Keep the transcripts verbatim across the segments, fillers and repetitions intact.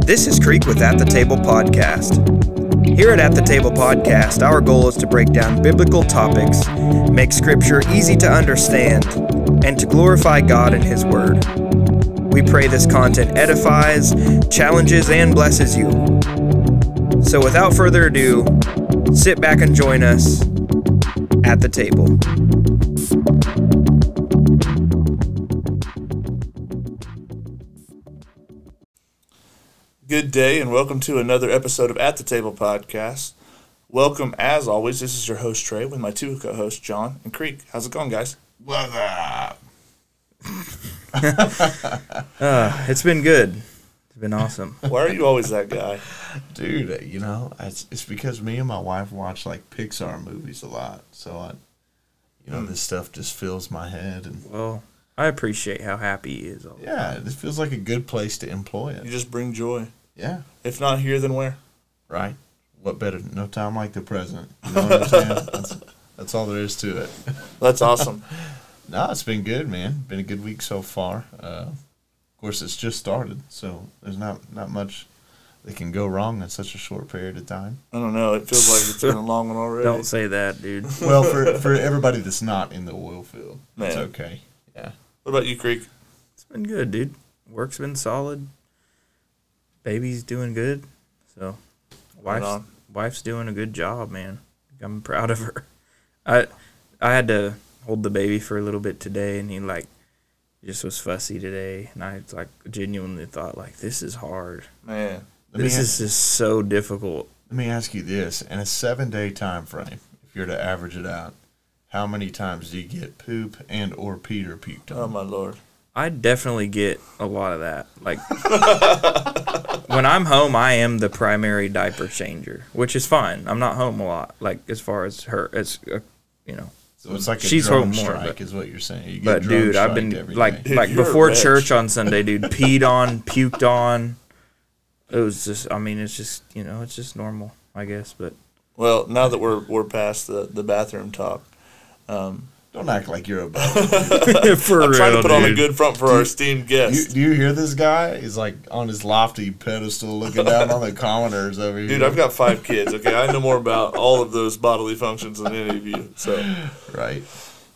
This is Creek with At the Table Podcast. Here at At the Table Podcast, our goal is to break down biblical topics, make scripture easy to understand, and to glorify God and His Word. We pray this content edifies, challenges, and blesses you. So without further ado, sit back and join us at the table. Good day and welcome to another episode of At the Table Podcast. Welcome, as always, this is your host, Trey, with my two co-hosts, John and Creek. How's it going, guys? What's up? uh, it's been good. It's been awesome. Why are you always that guy? Dude, you know, it's, it's because me and my wife watch, like, Pixar movies a lot. So, I, you know, mm. this stuff just fills my head. And well, I appreciate how happy he is. All yeah, this feels like a good place to employ it. You just bring joy. Yeah. If not here, then where? Right. What better? No time like the present. You know what I'm saying? That's, that's all there is to it. That's awesome. No, it's been good, man. Been a good week so far. Uh, of course, it's just started, so there's not, not much that can go wrong in such a short period of time. I don't know. It feels like it's been a long one already. Don't say that, dude. Well, for, for everybody that's not in the oil field, man. It's okay. Yeah. What about you, Creek? It's been good, dude. Work's been solid. Baby's doing good. So, wife's, wife's doing a good job, man. I'm proud of her. I I had to hold the baby for a little bit today, and he, like, just was fussy today. And I, like, genuinely thought, like, this is hard. Man. This is just so difficult. Let me ask you this. In a seven-day time frame, if you're to average it out, how many times do you get poop and or Peter puked on? Oh, my Lord. I definitely get a lot of that. Like, when I'm home, I am the primary diaper changer, which is fine. I'm not home a lot, like, as far as her, as, uh, you know. So it's like a She's drum strike more, but, is what you're saying. You get but, dude, I've been, like, dude, like before church on Sunday, dude, peed on, puked on. It was just, I mean, it's just, you know, it's just normal, I guess. But well, now that we're we're past the, the bathroom talk, Um, don't act like you're above. For I'm real, trying to put dude. on a good front for do, our esteemed guest. Do you, do you hear this guy? He's like on his lofty pedestal looking down on the commoners over here. Dude, I've got five kids, okay? I know more about all of those bodily functions than any of you. So, Right.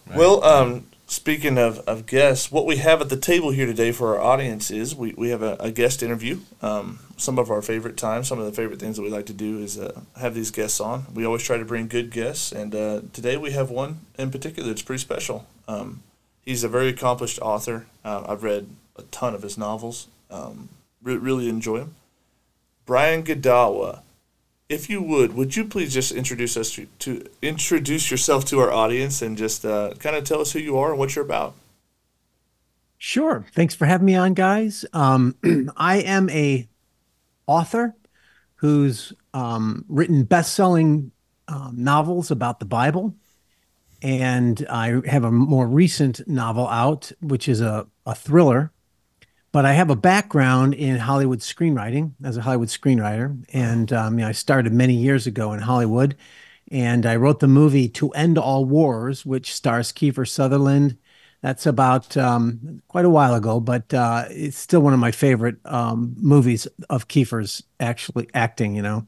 right. Well, um, speaking of, of guests, what we have at the table here today for our audience is we, we have a, a guest interview. Um, some of our favorite times, some of the favorite things that we like to do is uh, have these guests on. We always try to bring good guests, and uh, today we have one in particular that's pretty special. Um, he's a very accomplished author. Uh, I've read a ton of his novels. Um, re- really enjoy him. Brian Godawa. If you would, would you please just introduce us to, to introduce yourself to our audience and just uh, kind of tell us who you are and what you're about? Sure. Thanks for having me on, guys. Um, I am a author who's um, written best-selling um, novels about the Bible, and I have a more recent novel out, which is a, a thriller. But I have a background in Hollywood screenwriting as a Hollywood screenwriter. And um, you know, I started many years ago in Hollywood. And I wrote the movie To End All Wars, which stars Kiefer Sutherland. That's about um, quite a while ago, but uh, it's still one of my favorite um, movies of Kiefer's actually acting, you know.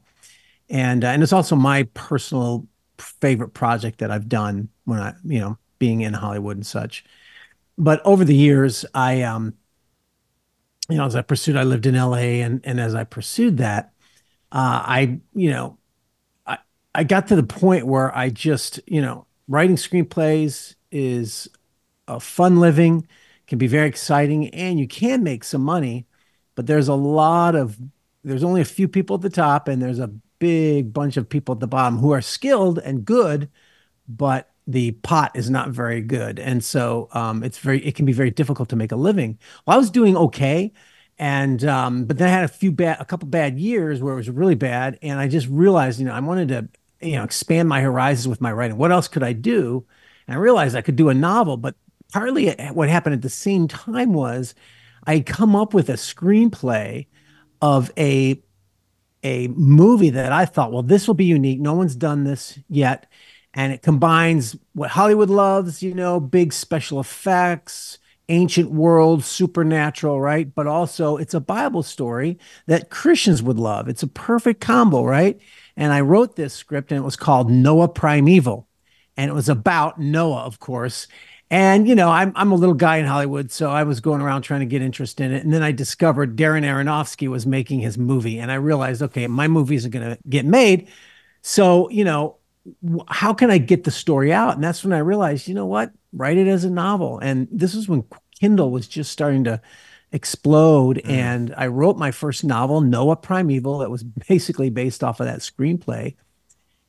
And, uh, and it's also my personal favorite project that I've done when I, you know, being in Hollywood and such. But over the years, I... Um, You know, as I pursued, I lived in L A, and and as I pursued that, uh, I, you know, I I got to the point where I just, you know, writing screenplays is a fun living, can be very exciting, and you can make some money, but there's a lot of, there's only a few people at the top, and there's a big bunch of people at the bottom who are skilled and good, but the pot is not very good. And so um, it's very, it can be very difficult to make a living. Well, I was doing okay. And, um, but then I had a few bad, a couple bad years where it was really bad. And I just realized, you know, I wanted to, you know, expand my horizons with my writing. What else could I do? And I realized I could do a novel, but partly what happened at the same time was I had come up with a screenplay of a a movie that I thought, well, this will be unique. No one's done this yet. And it combines what Hollywood loves, you know, big special effects, ancient world, supernatural, right? But also it's a Bible story that Christians would love. It's a perfect combo, right? And I wrote this script, and it was called Noah Primeval. And it was about Noah, of course. And, you know, I'm, I'm a little guy in Hollywood, so I was going around trying to get interest in it. And then I discovered Darren Aronofsky was making his movie. And I realized, okay, my movies are going to get made. So, you know, how can I get the story out? And that's when I realized, you know what, write it as a novel. And this is when Kindle was just starting to explode. Mm. And I wrote my first novel, Noah Primeval, that was basically based off of that screenplay.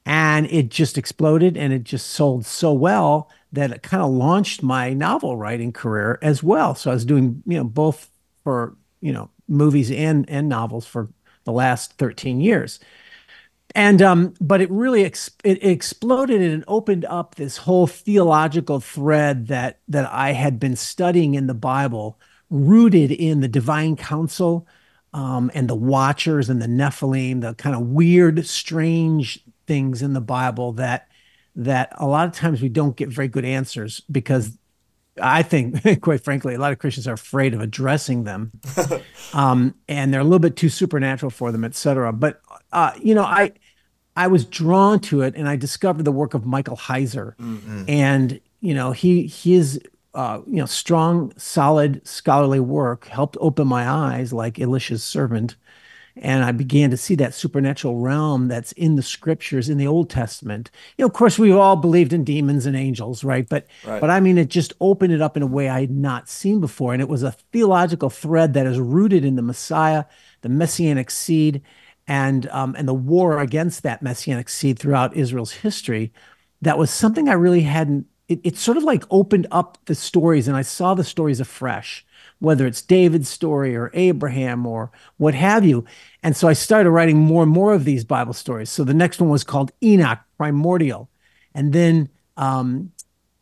And it just exploded, and it just sold so well that it kind of launched my novel writing career as well. So I was doing, you know, both for, you know, movies and, and novels for the last thirteen years. And, um, but it really, ex it exploded, and it opened up this whole theological thread that, that I had been studying in the Bible, rooted in the Divine Council, um, and the Watchers and the Nephilim, the kind of weird, strange things in the Bible that, that a lot of times we don't get very good answers, because I think, quite frankly, a lot of Christians are afraid of addressing them, um, and they're a little bit too supernatural for them, et cetera. But, uh, you know, I, I was drawn to it, and I discovered the work of Michael Heiser. Mm-hmm. And, you know, he, his, uh, you know, strong, solid scholarly work helped open my eyes, like Elisha's servant. And I began to see that supernatural realm that's in the scriptures, in the Old Testament. You know, of course, we've all believed in demons and angels, right? But, right. but I mean, it just opened it up in a way I had not seen before. And it was a theological thread that is rooted in the Messiah, the Messianic seed, and, um, and the war against that Messianic seed throughout Israel's history. That was something I really hadn't, it, it sort of like opened up the stories, and I saw the stories afresh, whether it's David's story or Abraham or what have you. And so I started writing more and more of these Bible stories. So the next one was called Enoch, Primordial. And then um,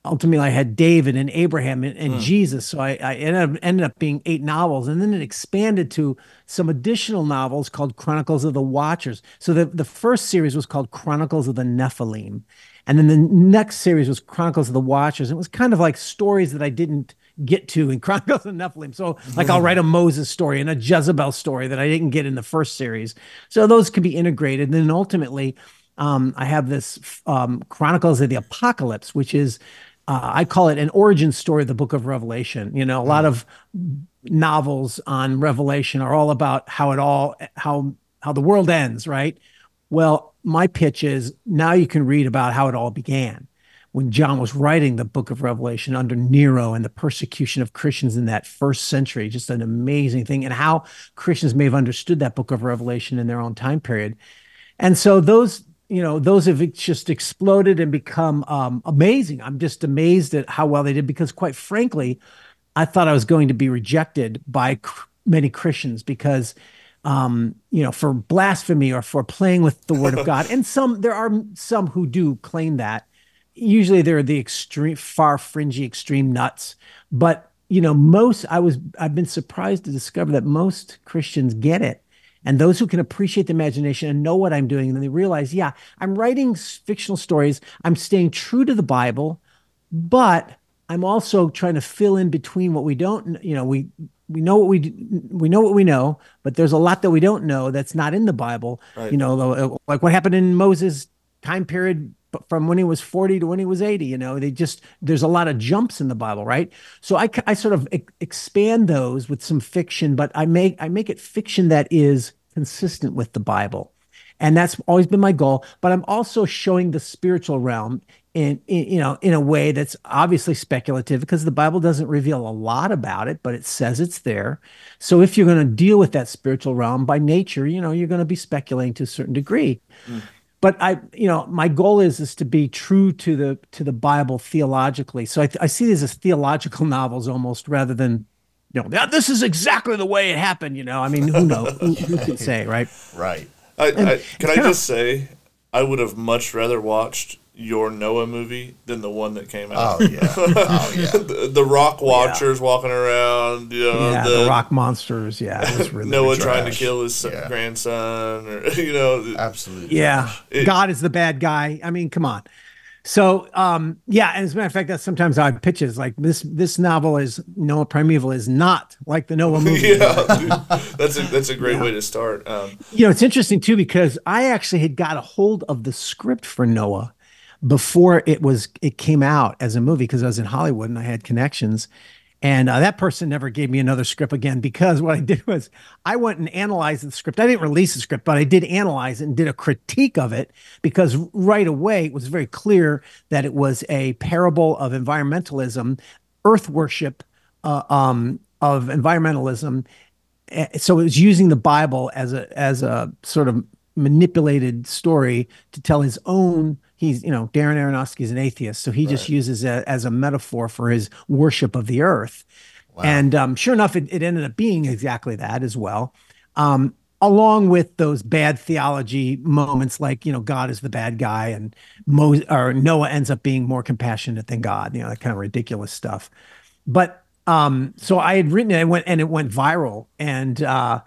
ultimately I had David and Abraham and, and mm. Jesus. So I, I ended, up, ended up being eight novels. And then it expanded to some additional novels called Chronicles of the Watchers. So the, the first series was called Chronicles of the Nephilim. And then the next series was Chronicles of the Watchers. It was kind of like stories that I didn't get to in Chronicles of the Nephilim. So like I'll write a Moses story and a Jezebel story that I didn't get in the first series. So those can be integrated. And then ultimately um, I have this um, Chronicles of the Apocalypse, which is, uh, I call it an origin story of the book of Revelation. You know, a lot of novels on Revelation are all about how it all, how, how the world ends, right? Well, my pitch is now you can read about how it all began. When John was writing the book of Revelation under Nero and the persecution of Christians in that first century, just an amazing thing, and how Christians may have understood that book of Revelation in their own time period. And so those, you know, those have just exploded and become um, amazing. I'm just amazed at how well they did, because quite frankly, I thought I was going to be rejected by cr- many Christians because Um, you know, for blasphemy or for playing with the word of God. And some, there are some who do claim that. Usually they're the extreme, far fringy, extreme nuts. But, you know, most, I was, I've been surprised to discover that most Christians get it. And those who can appreciate the imagination and know what I'm doing, and then they realize, yeah, I'm writing fictional stories. I'm staying true to the Bible, but I'm also trying to fill in between what we don't, you know, we, We know what we do, we know what we know, but there's a lot that we don't know that's not in the Bible. Right. You know, like what happened in Moses' time period from when he was forty to when he was eighty. You know, they just there's a lot of jumps in the Bible, right? So I, I sort of expand those with some fiction, but I make I make it fiction that is consistent with the Bible, and that's always been my goal. But I'm also showing the spiritual realm In, in you know, in a way that's obviously speculative, because the Bible doesn't reveal a lot about it, but it says it's there. So if you're going to deal with that spiritual realm by nature, you know, you're going to be speculating to a certain degree. Mm. But I, you know, my goal is is to be true to the to the Bible theologically. So I, I see these as theological novels almost, rather than, you know, this is exactly the way it happened. You know, I mean, who knows? who, who can say, right? Right. I, and, I, can I just of, say, I would have much rather watched your Noah movie than the one that came out. Oh, yeah. Oh, yeah. the, the rock watchers yeah. walking around. You know, yeah, the, the rock monsters. Yeah, it was really Noah trying trash. to kill his yeah. grandson. Or, you know, absolutely. Yeah, it, God is the bad guy. I mean, come on. So, um, yeah, and as a matter of fact, that's sometimes how I pitch it. It's like this this novel is, Noah Primeval is not like the Noah movie. yeah, dude, that's, a, that's a great yeah. way to start. Um, you know, it's interesting, too, because I actually had got a hold of the script for Noah before it was it came out as a movie, because I was in Hollywood and I had connections, and uh, that person never gave me another script again, because what I did was I went and analyzed the script. I didn't release the script, but I did analyze it and did a critique of it, because right away it was very clear that it was a parable of environmentalism, earth worship uh, um, of environmentalism. So it was using the Bible as a as a sort of manipulated story to tell his own. He's, you know, Darren Aronofsky is an atheist, so he right. just uses it as a metaphor for his worship of the earth. Wow. And um, sure enough, it, it ended up being exactly that as well, um, along with those bad theology moments, like, you know, God is the bad guy and Mo or Noah ends up being more compassionate than God, you know, that kind of ridiculous stuff. But um, so I had written it, and it went, and it went viral, and uh,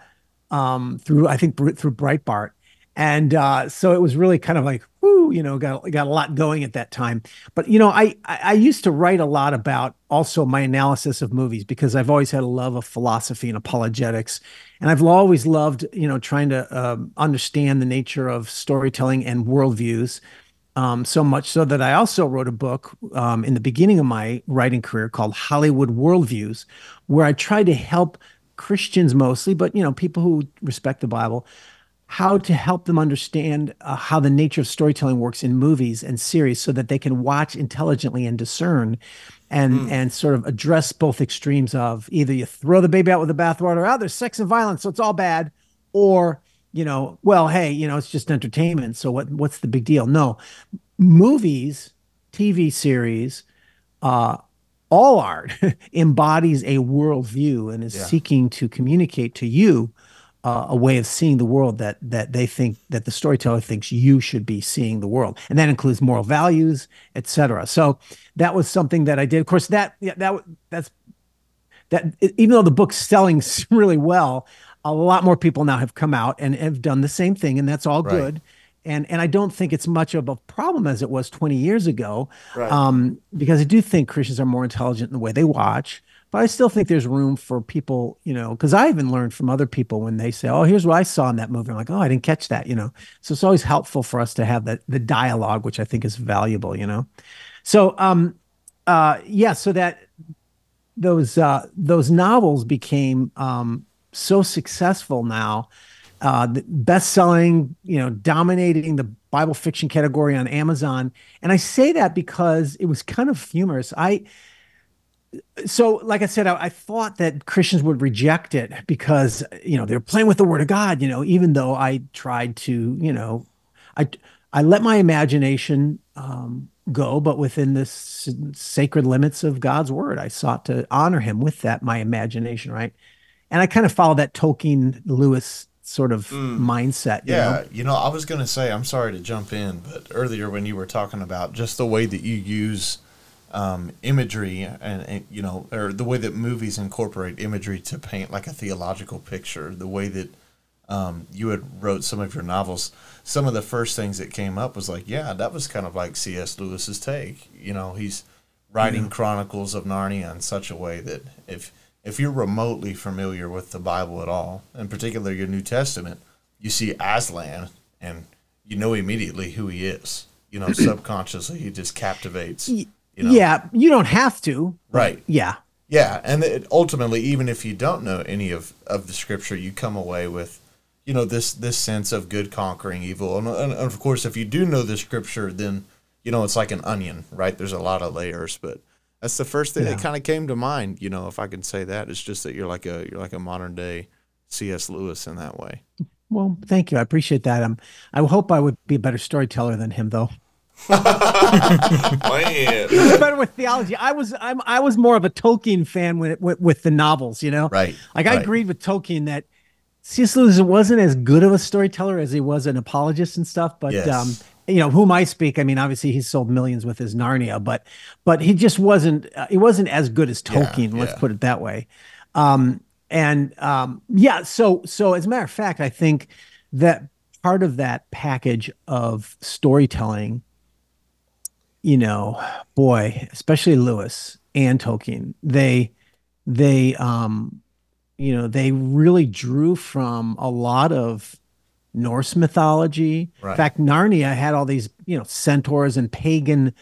um, through, I think, through Breitbart. And uh, so it was really kind of like, whoo, you know, got, got a lot going at that time. But, you know, I, I, I used to write a lot about also my analysis of movies, because I've always had a love of philosophy and apologetics. And I've always loved, you know, trying to um, understand the nature of storytelling and worldviews, um, so much so that I also wrote a book um, in the beginning of my writing career called Hollywood Worldviews, where I tried to help Christians mostly, but, you know, people who respect the Bible, how to help them understand uh, how the nature of storytelling works in movies and series, so that they can watch intelligently and discern, and mm. and sort of address both extremes of either you throw the baby out with the bathwater, or oh, there's sex and violence, so it's all bad, or, you know, well, hey, you know, it's just entertainment, so what what's the big deal? No, movies, T V series, uh, all art embodies a worldview and is yeah. seeking to communicate to you Uh, a way of seeing the world that that they think that the storyteller thinks you should be seeing the world, and that includes moral values, et cetera. So that was something that I did. Of course, that yeah, that that's that. Even though the book's selling really well, a lot more people now have come out and have done the same thing, and that's all right. good. And and I don't think it's much of a problem as it was twenty years ago, right. um, because I do think Christians are more intelligent in the way they watch. But I still think there's room for people, you know, because I even learned from other people when they say, oh, here's what I saw in that movie. I'm like, oh, I didn't catch that, you know. So it's always helpful for us to have that, the dialogue, which I think is valuable, you know. So, um, uh, yeah, so that those uh, those novels became um, so successful now, uh, best-selling, you know, dominating the Bible fiction category on Amazon. And I say that because it was kind of humorous. I... So, like I said, I, I thought that Christians would reject it because, you know, they're playing with the word of God, you know, even though I tried to, you know, I, I let my imagination um, go, but within the sacred limits of God's word, I sought to honor him with that, my imagination, right? And I kind of followed that Tolkien, Lewis sort of mm, mindset. Yeah. You know? you know, I was going to say, I'm sorry to jump in, but earlier when you were talking about just the way that you use Um, imagery and, and, you know, or the way that movies incorporate imagery to paint like a theological picture, the way that um, you had wrote some of your novels, some of the first things that came up was like, yeah, that was kind of like C S Lewis's take. You know, he's writing mm-hmm. Chronicles of Narnia in such a way that if, if you're remotely familiar with the Bible at all, in particular your New Testament, you see Aslan and you know immediately who he is. You know, subconsciously he just captivates... He You know? Yeah, you don't have to. Right. Yeah. Yeah, and it, ultimately, even if you don't know any of, of the scripture, you come away with, you know, this this sense of good conquering evil. And, and of course, if you do know the scripture, then, you know, it's like an onion, right? There's a lot of layers, but that's the first thing yeah. that kind of came to mind, you know, if I can say that. It's just that you're like a you're like a modern day C S Lewis in that way. Well, thank you. I appreciate that. Um, I hope I would be a better storyteller than him, though. Man. He was better with theology. I was I'm, I was more of a Tolkien fan when it, with, with the novels, you know? Right. Like, right. I agreed with Tolkien that C S Lewis wasn't as good of a storyteller as he was an apologist and stuff, but yes. um, you know, whom I speak, I mean, obviously he's sold millions with his Narnia, but but he just wasn't, uh, he wasn't as good as Tolkien, yeah, let's yeah. put it that way. Um, and um, yeah, so so as a matter of fact, I think that part of that package of storytelling, you know, boy, especially Lewis and Tolkien, they, they, um, you know, they really drew from a lot of Norse mythology. Right. In fact, Narnia had all these, you know, centaurs and pagan,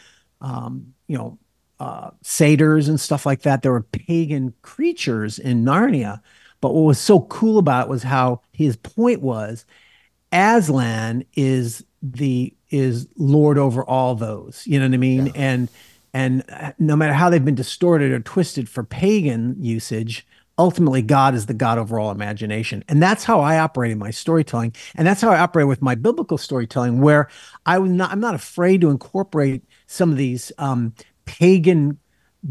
um, you know, uh, satyrs and stuff like that. There were pagan creatures in Narnia. But what was so cool about it was how his point was Aslan is the is Lord over all those. You know what I mean? Yeah. And and no matter how they've been distorted or twisted for pagan usage, ultimately, God is the God over all imagination. And that's how I operate in my storytelling. And that's how I operate with my biblical storytelling, where I would not, I'm not afraid to incorporate some of these um, pagan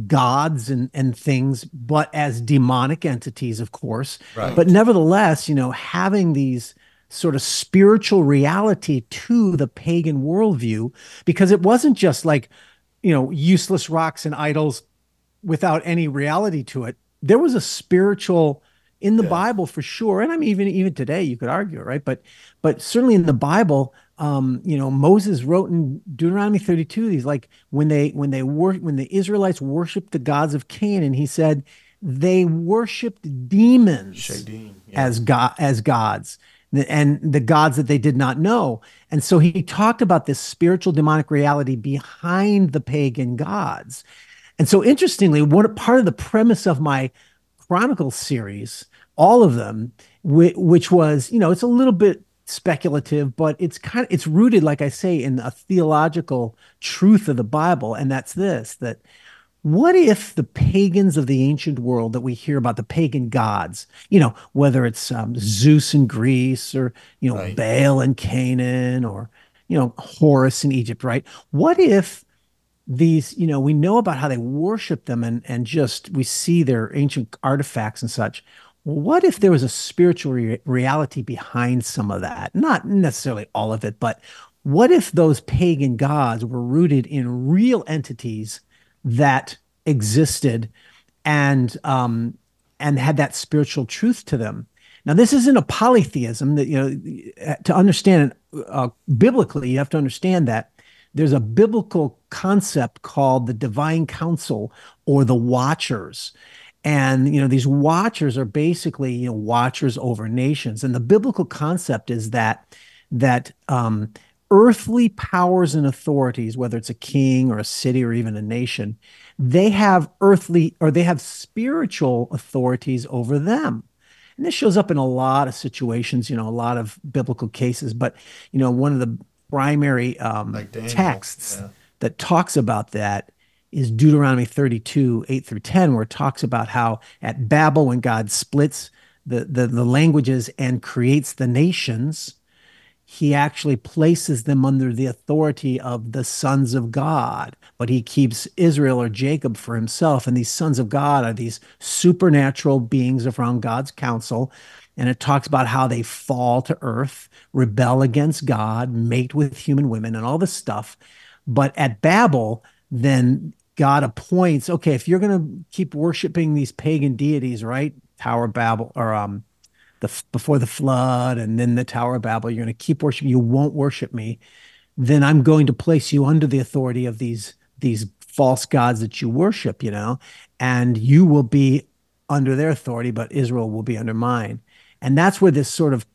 gods and, and things, but as demonic entities, of course. Right. But nevertheless, you know, having these sort of spiritual reality to the pagan worldview, because it wasn't just like, you know, useless rocks and idols without any reality to it. There was a spiritual in the yeah. Bible for sure, and I mean even even today you could argue it, right? But but certainly in the Bible, um, you know, Moses wrote in Deuteronomy thirty-two, these like when they when they wor- when the Israelites worshipped the gods of Canaan, he said they worshipped demons Shadeen, yeah. as God as gods and the gods that they did not know, and so he talked about this spiritual demonic reality behind the pagan gods. And so interestingly, what part of the premise of my Chronicles series, all of them, wh which was, you know, it's a little bit speculative, but it's kind of, it's rooted, like I say, in a theological truth of the Bible. And that's this, that what if the pagans of the ancient world that we hear about, the pagan gods, you know, whether it's um, Zeus in Greece or, you know, right. Baal in Canaan or, you know, Horus in Egypt, right? What if these, you know, we know about how they worship them and, and just we see their ancient artifacts and such. What if there was a spiritual re reality behind some of that? Not necessarily all of it, but what if those pagan gods were rooted in real entities that existed and um, and had that spiritual truth to them? Now, this isn't a polytheism that, you know, to understand it uh, biblically, you have to understand that there's a biblical concept called the Divine Council or the Watchers. And, you know, these Watchers are basically, you know, watchers over nations. And the biblical concept is that, that um, earthly powers and authorities, whether it's a king or a city or even a nation, they have earthly or they have spiritual authorities over them. And this shows up in a lot of situations, you know, a lot of biblical cases. But, you know, one of the primary um, like texts yeah. that talks about that is Deuteronomy thirty-two, eight through ten, where it talks about how at Babel, when God splits the, the, the languages and creates the nations, he actually places them under the authority of the sons of God, but he keeps Israel or Jacob for himself. And these sons of God are these supernatural beings around God's counsel. And it talks about how they fall to earth, rebel against God, mate with human women and all this stuff. But at Babel, then God appoints, okay, if you're going to keep worshiping these pagan deities, right? Tower of Babel or um, the before the flood and then the Tower of Babel, you're going to keep worshiping, you won't worship me. Then I'm going to place you under the authority of these, these false gods that you worship, you know, and you will be under their authority, but Israel will be under mine. And that's where this sort of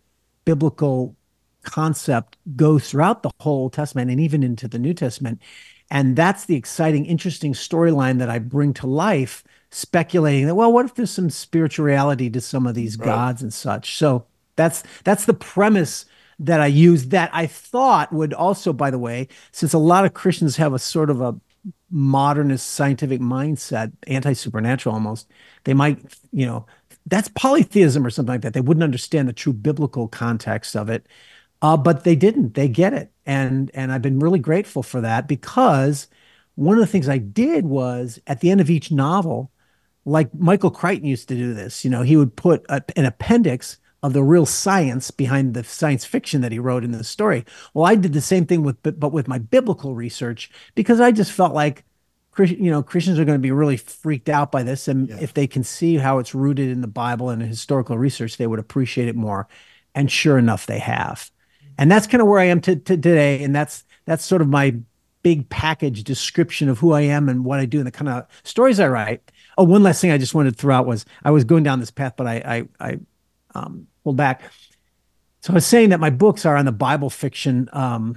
biblical concept goes throughout the whole Old Testament and even into the New Testament. And that's the exciting, interesting storyline that I bring to life, speculating that, well, what if there's some spiritual reality to some of these right. gods and such? So that's that's the premise that I use that I thought would also, by the way, since a lot of Christians have a sort of a modernist scientific mindset, anti-supernatural almost, they might, you know, that's polytheism or something like that. They wouldn't understand the true biblical context of it, uh, but they didn't. They get it. And, and I've been really grateful for that, because one of the things I did was at the end of each novel, like Michael Crichton used to do this, you know, he would put a, an appendix of the real science behind the science fiction that he wrote in this story. Well, I did the same thing with, but, but with my biblical research, because I just felt like, you know, Christians are going to be really freaked out by this. And yeah. if they can see how it's rooted in the Bible and in historical research, they would appreciate it more. And sure enough, they have. And that's kind of where I am to, to today. And that's, that's sort of my big package description of who I am and what I do and the kind of stories I write. Oh, one last thing I just wanted to throw out was I was going down this path, but I, I, I um, pulled back. So I was saying that my books are on the Bible fiction. Um,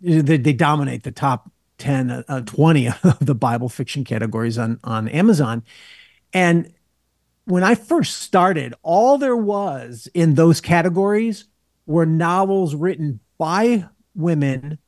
they, they dominate the top ten, twenty of the Bible fiction categories on, on Amazon. And when I first started, all there was in those categories were novels written by women,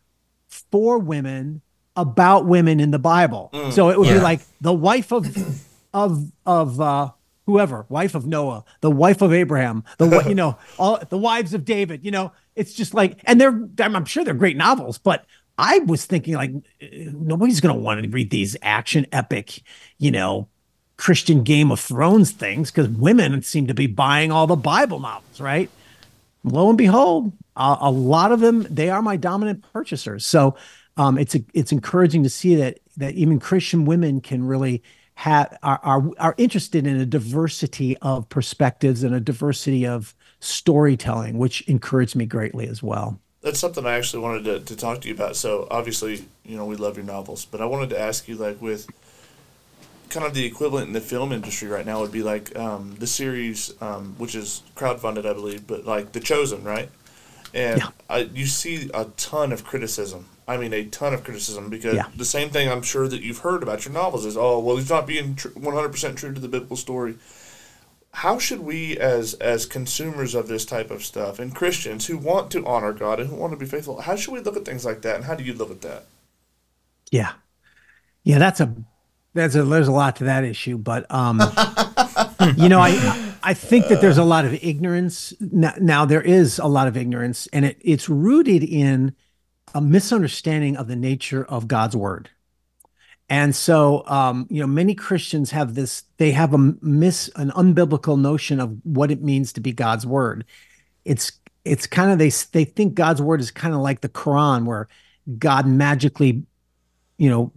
for women, about women in the Bible. Mm, so it would yeah. be like the wife of of of uh, whoever, wife of Noah, the wife of Abraham, the you know, all the wives of David. You know, it's just like, and they're I'm sure they're great novels, but I was thinking like nobody's going to want to read these action epic, you know, Christian Game of Thrones things because women seem to be buying all the Bible novels, right? Lo and behold, a, a lot of them, they are my dominant purchasers. So um, it's a, it's encouraging to see that that even Christian women can really have are, are are interested in a diversity of perspectives and a diversity of storytelling, which encouraged me greatly as well. That's something I actually wanted to, to talk to you about. So obviously, you know, we love your novels, but I wanted to ask you, like, with kind of the equivalent in the film industry right now would be like um, the series, um, which is crowdfunded, I believe, but like The Chosen, right? And yeah. I, you see a ton of criticism. I mean, a ton of criticism because yeah. the same thing I'm sure that you've heard about your novels is, oh, well, he's not being tr- one hundred percent true to the biblical story. How should we as as consumers of this type of stuff and Christians who want to honor God and who want to be faithful, how should we look at things like that? And how do you look at that? Yeah. Yeah, that's a There's a, there's a lot to that issue, but, um, you know, I I think that there's a lot of ignorance. Now, now there is a lot of ignorance, and it, it's rooted in a misunderstanding of the nature of God's word. And so, um, you know, many Christians have this, they have a mis, an unbiblical notion of what it means to be God's word. It's it's kind of, they, they think God's word is kind of like the Quran, where God magically, you know,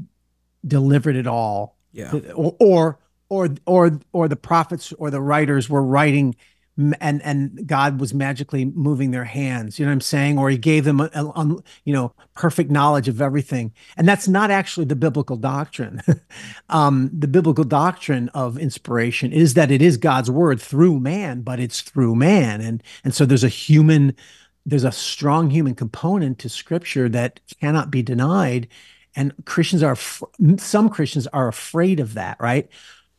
delivered it all, yeah. or, or or or or the prophets or the writers were writing, and and God was magically moving their hands. You know what I'm saying? Or He gave them, a, a, you know, perfect knowledge of everything. And that's not actually the biblical doctrine. um, the biblical doctrine of inspiration is that it is God's word through man, but it's through man, and and so there's a human, there's a strong human component to Scripture that cannot be denied. And Christians are, some Christians are afraid of that, right?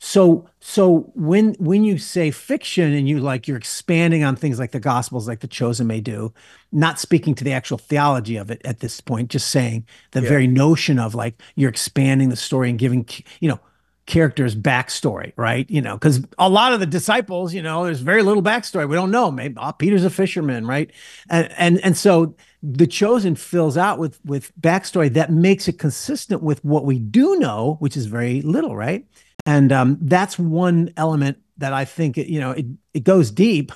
So, so when when you say fiction and you like you're expanding on things like the Gospels, like The Chosen may do, not speaking to the actual theology of it at this point, just saying the yeah. very notion of like you're expanding the story and giving, you know, characters backstory, right? You know, because a lot of the disciples, you know, there's very little backstory. We don't know. Maybe oh, Peter's a fisherman, right? And and and so. The Chosen fills out with with backstory that makes it consistent with what we do know, which is very little, right? And um, that's one element that I think, you know, it, it goes deep.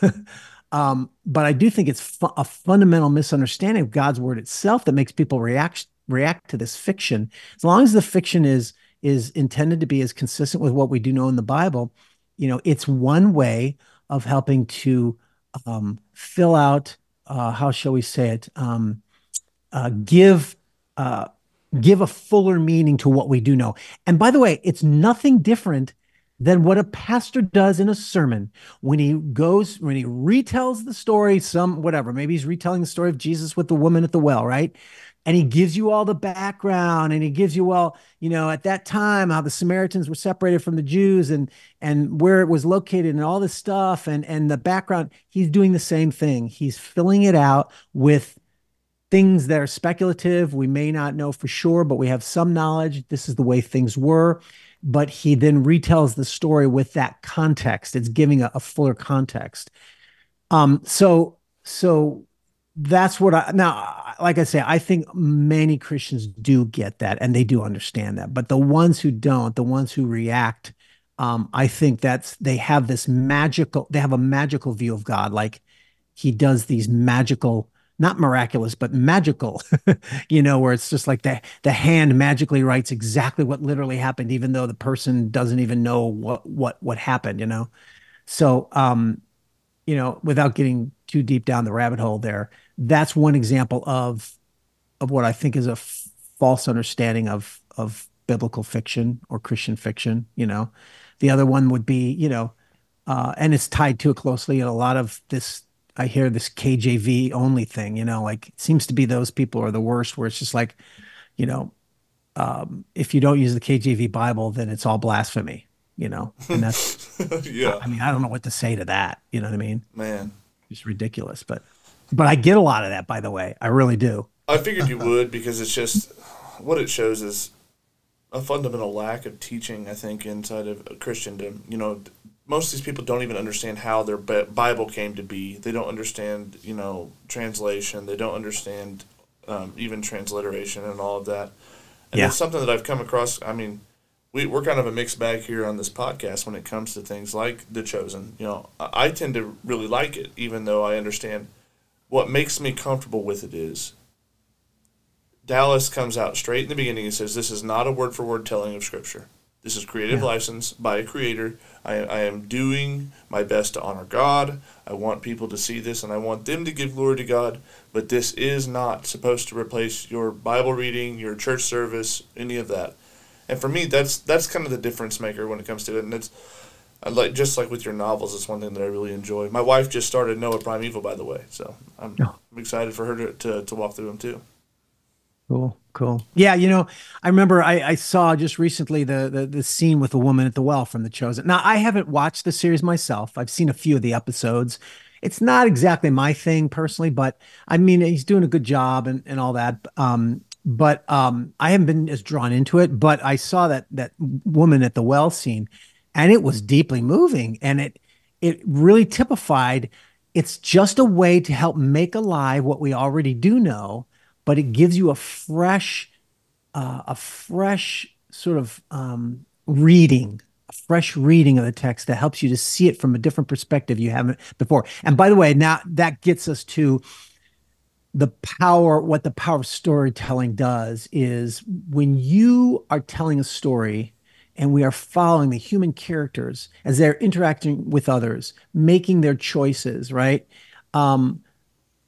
um, but I do think it's fu- a fundamental misunderstanding of God's word itself that makes people react react to this fiction. As long as the fiction is is intended to be as consistent with what we do know in the Bible, you know, it's one way of helping to um, fill out Uh, how shall we say it? Um, uh, give uh, give a fuller meaning to what we do know. And by the way, it's nothing different than what a pastor does in a sermon when he goes when he retells the story. Some whatever, maybe he's retelling the story of Jesus with the woman at the well, right? And he gives you all the background, and he gives you all, you know, at that time how the Samaritans were separated from the Jews, and and where it was located, and all this stuff, and and the background. He's doing the same thing. He's filling it out with things that are speculative. We may not know for sure, but we have some knowledge. This is the way things were. But he then retells the story with that context. It's giving a, a fuller context. Um. So so. That's what I, now, like I say, I think many Christians do get that and they do understand that, but the ones who don't, the ones who react, um, I think that's, they have this magical, they have a magical view of God. Like he does these magical, not miraculous, but magical, you know, where it's just like the, the hand magically writes exactly what literally happened, even though the person doesn't even know what, what, what happened, you know? So, um, you know, without getting too deep down the rabbit hole there, that's one example of, of what I think is a f false understanding of, of biblical fiction or Christian fiction, you know? The other one would be, you know, uh, and it's tied to it closely, and a lot of this, I hear this K J V only thing, you know, like it seems to be those people are the worst, where it's just like, you know, um, if you don't use the K J V Bible, then it's all blasphemy, you know, and that's, yeah. I mean, I don't know what to say to that. You know what I mean? Man, it's ridiculous, but, but I get a lot of that, by the way, I really do. I figured you would, because it's just, what it shows is a fundamental lack of teaching, I think, inside of Christendom. You know, most of these people don't even understand how their Bible came to be. They don't understand, you know, translation. They don't understand um, even transliteration and all of that. And yeah. It's something that I've come across. I mean, we, we're kind of a mixed bag here on this podcast when it comes to things like The Chosen. You know, I, I tend to really like it, even though I understand what makes me comfortable with it is Dallas comes out straight in the beginning and says, this is not a word-for-word telling of Scripture. This is creative yeah. license by a creator. I, I am doing my best to honor God. I want people to see this, and I want them to give glory to God. But this is not supposed to replace your Bible reading, your church service, any of that. And for me, that's that's kind of the difference maker when it comes to it. And it's I like just like with your novels, it's one thing that I really enjoy. My wife just started Noah Primeval, by the way, so I'm, oh. I'm excited for her to, to, to walk through them too. Cool. Cool. Yeah. You know, I remember I, I saw just recently the, the, the scene with the woman at the well from The Chosen. Now, I haven't watched the series myself. I've seen a few of the episodes. It's not exactly my thing personally, but I mean, he's doing a good job and, and all that. Um, but um, I haven't been as drawn into it, but I saw that, that woman at the well scene, and it was deeply moving, and it, it really typified. It's just a way to help make alive what we already do know, but it gives you a fresh, uh, a fresh sort of um, reading, a fresh reading of the text that helps you to see it from a different perspective you haven't before. And by the way, now that gets us to the power, what the power of storytelling does is when you are telling a story and we are following the human characters as they're interacting with others, making their choices, right? Um,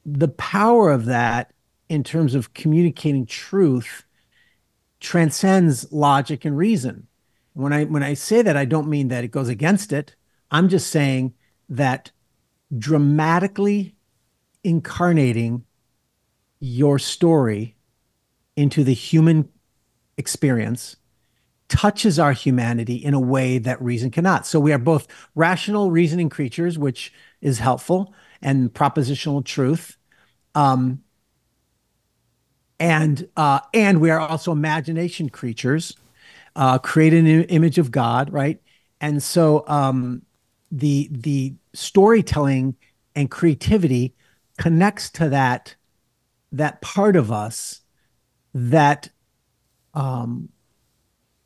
the power of that in terms of communicating truth transcends logic and reason. When I, when I say that, I don't mean that it goes against it. I'm just saying that dramatically incarnating your story into the human experience touches our humanity in a way that reason cannot. So we are both rational reasoning creatures, which is helpful, and propositional truth. Um, And uh, and we are also imagination creatures, uh, created in the image of God, right? And so um, the the storytelling and creativity connects to that that part of us that um,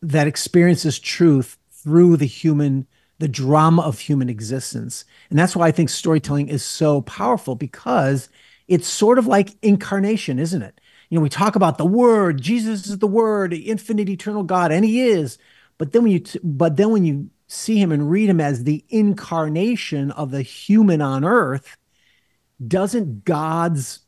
that experiences truth through the human, the drama of human existence, and that's why I think storytelling is so powerful, because it's sort of like incarnation, isn't it? You know, we talk about the Word. Jesus is the Word, infinite, eternal God, and He is. But then when you, t but then when you see Him and read Him as the incarnation of the human on earth, doesn't God's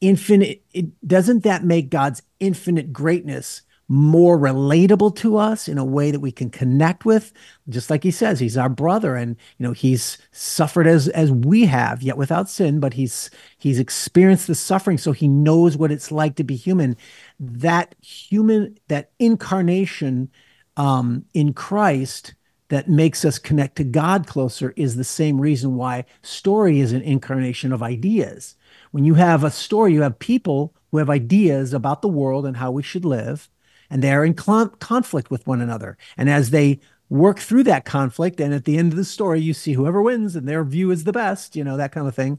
infinite? It, doesn't that make God's infinite greatness more relatable to us in a way that we can connect with? Just like He says, He's our brother, and you know, He's suffered as as we have, yet without sin, but he's he's experienced the suffering, so He knows what it's like to be human. That human, that incarnation um in Christ that makes us connect to God closer is the same reason why story is an incarnation of ideas. When you have a story, you have people who have ideas about the world and how we should live, and they are in conflict with one another. And as they work through that conflict, and at the end of the story, you see whoever wins and their view is the best, you know, that kind of thing.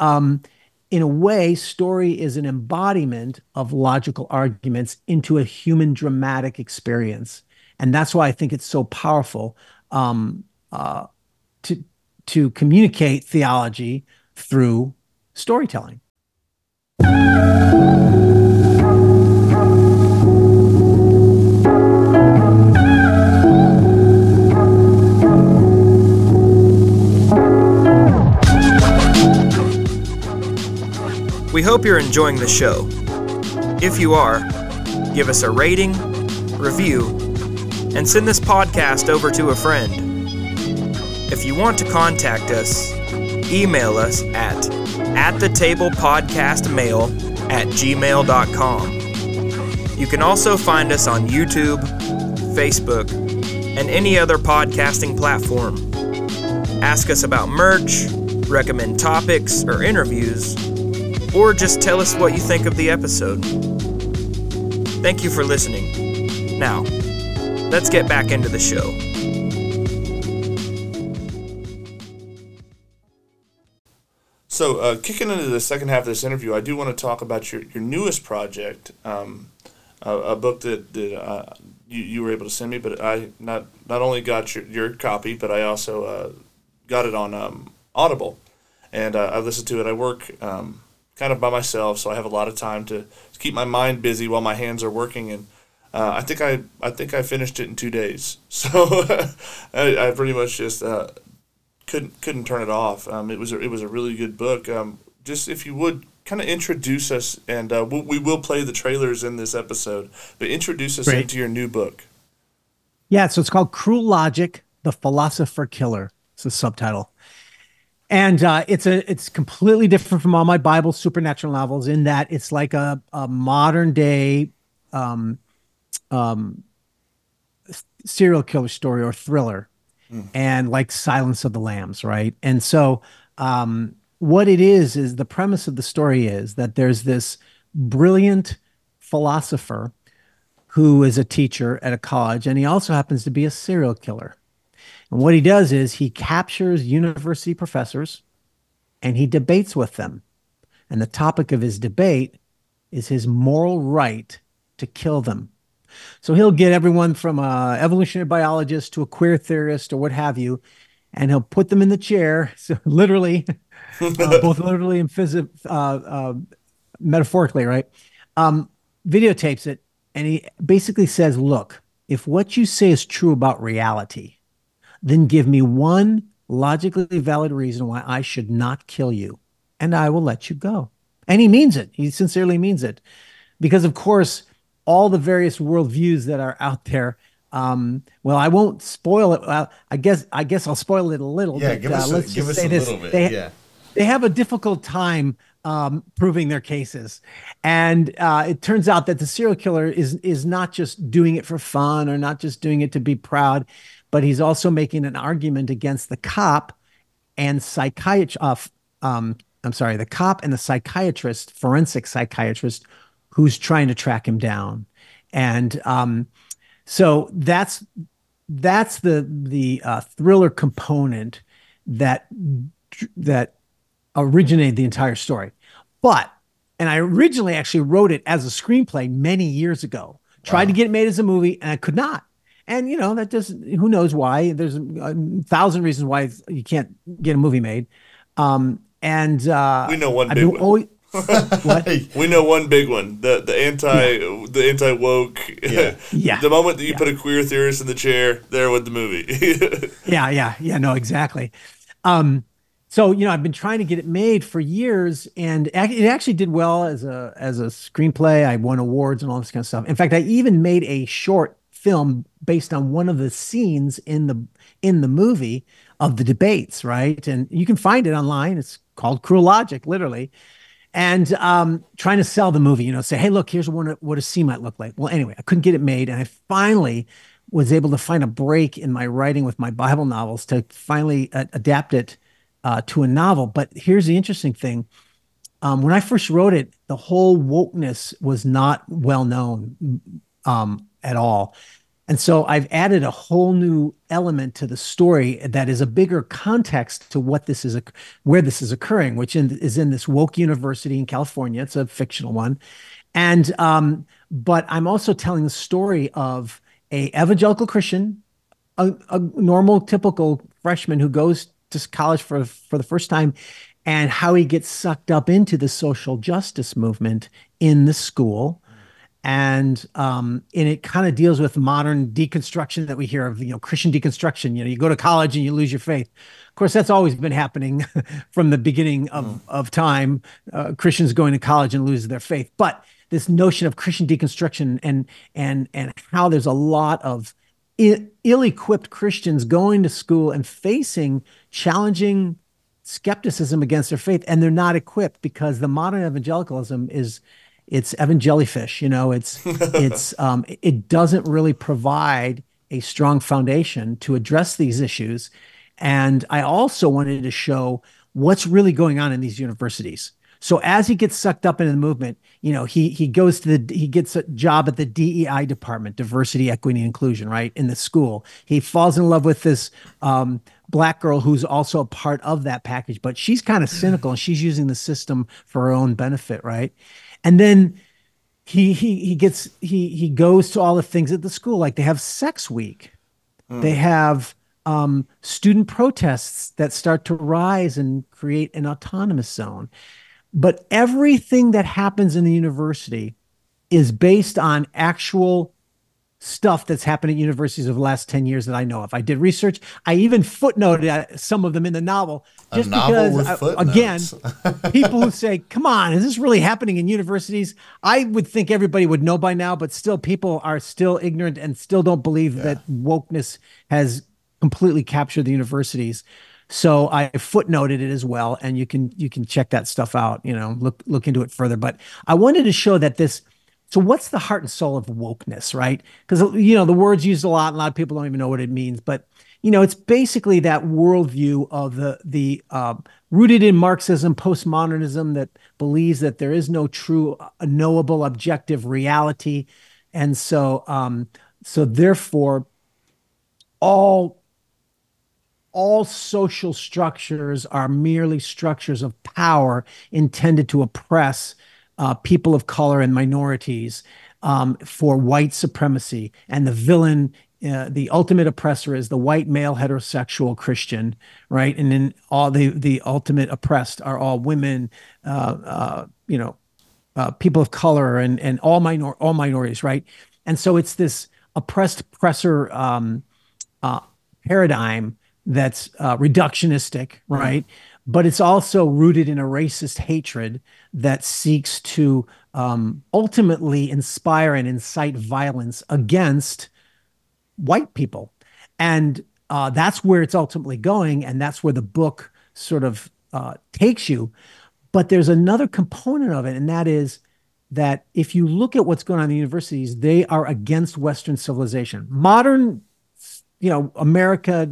Um, in a way, story is an embodiment of logical arguments into a human dramatic experience. And that's why I think it's so powerful um, uh, to, to communicate theology through storytelling. We hope you're enjoying the show. If you are, give us a rating, review, and send this podcast over to a friend. If you want to contact us, email us at at the table podcast mail at gmail dot com. You can also find us on YouTube, Facebook, and any other podcasting platform. Ask us about merch, recommend topics or interviews, or just tell us what you think of the episode. Thank you for listening. Now, let's get back into the show. So, uh, kicking into the second half of this interview, I do want to talk about your, your newest project, um, a, a book that, that uh, you, you were able to send me, but I not not only got your, your copy, but I also uh, got it on um, Audible, and uh, I listened to it. I work um, kind of by myself, so I have a lot of time to keep my mind busy while my hands are working, and uh, I think I I think I finished it in two days. So I, I pretty much just. Uh, Couldn't couldn't turn it off. Um, it was a, it was a really good book. Um, just if you would kind of introduce us, and uh, we'll, we will play the trailers in this episode, but introduce us Great. into your new book. Yeah, so it's called Cruel Logic: The Philosopher Killer. It's the subtitle, and uh, it's a it's completely different from all my Bible supernatural novels in that it's like a a modern day um, um, serial killer story or thriller. Mm. And like Silence of the Lambs, right? And so um, what it is, is the premise of the story is that there's this brilliant philosopher who is a teacher at a college, and he also happens to be a serial killer. And what he does is he captures university professors and he debates with them. And the topic of his debate is his moral right to kill them. So he'll get everyone from an evolutionary biologist to a queer theorist or what have you, and he'll put them in the chair, so literally, uh, both literally and phys- uh, uh, metaphorically, right? Um, videotapes it, and he basically says, look, if what you say is true about reality, then give me one logically valid reason why I should not kill you, and I will let you go. And he means it. He sincerely means it. Because, of course, all the various worldviews that are out there. Um, well, I won't spoil it. Uh, I guess I guess I'll spoil it a little. Yeah, but, give us uh, a, let's give just us say a this. little bit. They, yeah, they have a difficult time um, proving their cases, and uh, it turns out that the serial killer is is not just doing it for fun or not just doing it to be proud, but he's also making an argument against the cop and psychiatrist. Uh, um, I'm sorry, the cop and the psychiatrist, forensic psychiatrist, who's trying to track him down. And um, so that's that's the the uh, thriller component that that originated the entire story. But, and I originally actually wrote it as a screenplay many years ago, tried wow. to get it made as a movie, and I could not. And, you know, that doesn't, who knows why. There's a thousand reasons why you can't get a movie made. Um, and uh, we know one big one. Always, what? We know one big one, the the anti yeah. the anti woke. Yeah. yeah. The moment that you yeah. put a queer theorist in the chair, there with the movie. yeah, yeah, yeah. No, exactly. Um, so you know, I've been trying to get it made for years, and it actually did well as a as a screenplay. I won awards and all this kind of stuff. In fact, I even made a short film based on one of the scenes in the in the movie of the debates. Right, and you can find it online. It's called Cruel Logic, literally. And um, trying to sell the movie, you know, say, hey, look, here's what a, what a scene might look like. Well, anyway, I couldn't get it made. And I finally was able to find a break in my writing with my Bible novels to finally uh, adapt it uh, to a novel. But here's the interesting thing. Um, when I first wrote it, the whole wokeness was not well known um, at all. And so I've added a whole new element to the story that is a bigger context to what this is, where this is occurring, which in, is in this woke university in California. It's a fictional one, and um, but I'm also telling the story of a evangelical Christian, a, a normal, typical freshman who goes to college for for the first time, and how he gets sucked up into the social justice movement in the school. And um, and it kind of deals with modern deconstruction that we hear of, you know, Christian deconstruction. You know, you go to college and you lose your faith. Of course, that's always been happening from the beginning of, mm. of time, uh, Christians going to college and lose their faith. But this notion of Christian deconstruction and and and how there's a lot of ill-equipped Christians going to school and facing challenging skepticism against their faith, and they're not equipped because the modern evangelicalism is it's evangelifish, you know, it's it's um, it doesn't really provide a strong foundation to address these issues. And I also wanted to show what's really going on in these universities. So as he gets sucked up into the movement, you know, he he goes to the, he gets a job at the D E I department, diversity, equity, and inclusion, right, in the school. He falls in love with this um, black girl who's also a part of that package, but she's kind of cynical and she's using the system for her own benefit, right? And then he he he gets he he goes to all the things at the school, like they have sex week, mm. they have um, student protests that start to rise and create an autonomous zone. But everything that happens in the university is based on actual stuff that's happened at universities over the last ten years that I know of. I did research. I even footnoted some of them in the novel. Just a novel because, with footnotes. I, again, people who say, come on, is this really happening in universities? I would think everybody would know by now, but still people are still ignorant and still don't believe yeah. that wokeness has completely captured the universities. So I footnoted it as well, and you can you can check that stuff out, you know, look look into it further. But I wanted to show that this, so what's the heart and soul of wokeness, right? Because, you know, the word's used a lot, and a lot of people don't even know what it means. But, you know, it's basically that worldview of the, the uh, rooted in Marxism, postmodernism that believes that there is no true, knowable, objective reality. And so, um, so therefore, all... All social structures are merely structures of power intended to oppress uh, people of color and minorities um, for white supremacy. And the villain, uh, the ultimate oppressor is the white male heterosexual Christian, right? And then all the, the ultimate oppressed are all women, uh, uh, you know, uh, people of color and, and all, minor all minorities, right? And so it's this oppressed oppressor um, uh, paradigm that's uh, reductionistic, right? Mm-hmm. But it's also rooted in a racist hatred that seeks to um, ultimately inspire and incite violence against white people. And uh, that's where it's ultimately going, and that's where the book sort of uh, takes you. But there's another component of it, and that is that if you look at what's going on in the universities, they are against Western civilization. Modern, you know, America...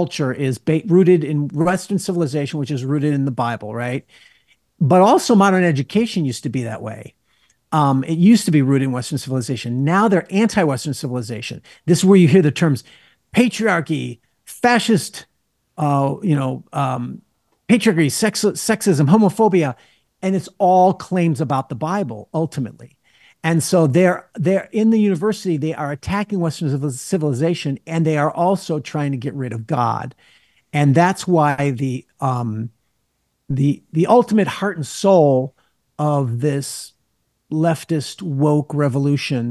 culture is rooted in Western civilization, which is rooted in the Bible, right? But also modern education used to be that way. Um, it used to be rooted in Western civilization. Now they're anti-Western civilization. This is where you hear the terms patriarchy, fascist, uh, you know, um, patriarchy, sex sexism, homophobia, and it's all claims about the Bible, ultimately. And so they're, they're in the university, they are attacking Western civilization, and they are also trying to get rid of God. And that's why the, um, the, the ultimate heart and soul of this leftist woke revolution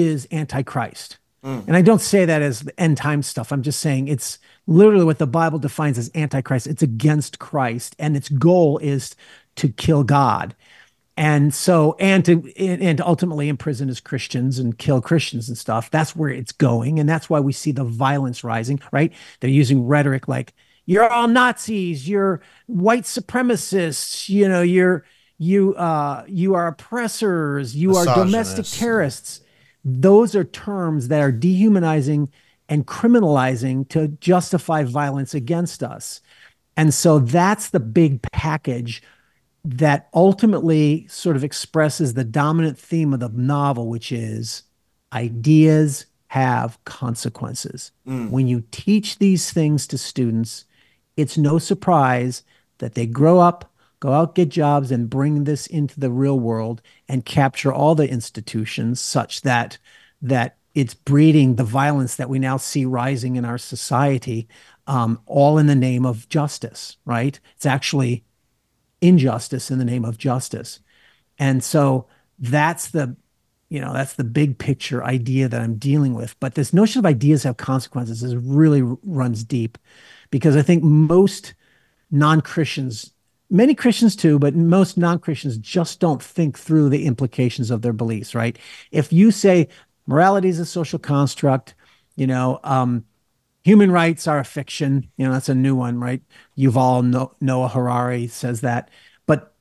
is anti-Christ. Mm. And I don't say that as the end time stuff. I'm just saying it's literally what the Bible defines as anti-Christ. It's against Christ, and its goal is to kill God. And so, and to, and to ultimately imprison as Christians and kill Christians and stuff. That's where it's going. And that's why we see the violence rising, right? They're using rhetoric like, you're all Nazis, you're white supremacists, you know, you're, you, uh, you are oppressors, you are domestic terrorists. Those are terms that are dehumanizing and criminalizing to justify violence against us. And so that's the big package that ultimately sort of expresses the dominant theme of the novel, which is ideas have consequences. Mm. When you teach these things to students, it's no surprise that they grow up, go out, get jobs, and bring this into the real world and capture all the institutions such that, that it's breeding the violence that we now see rising in our society um, all in the name of justice, right? It's actually injustice in the name of justice. And so that's the, you know, that's the big picture idea that I'm dealing with. But this notion of ideas have consequences is really runs deep, because I think most non-Christians, many Christians too, but most non-Christians just don't think through the implications of their beliefs, right? If you say morality is a social construct, you know, um, human rights are a fiction, you know, that's a new one, right? Yuval no- Noah Harari says that. But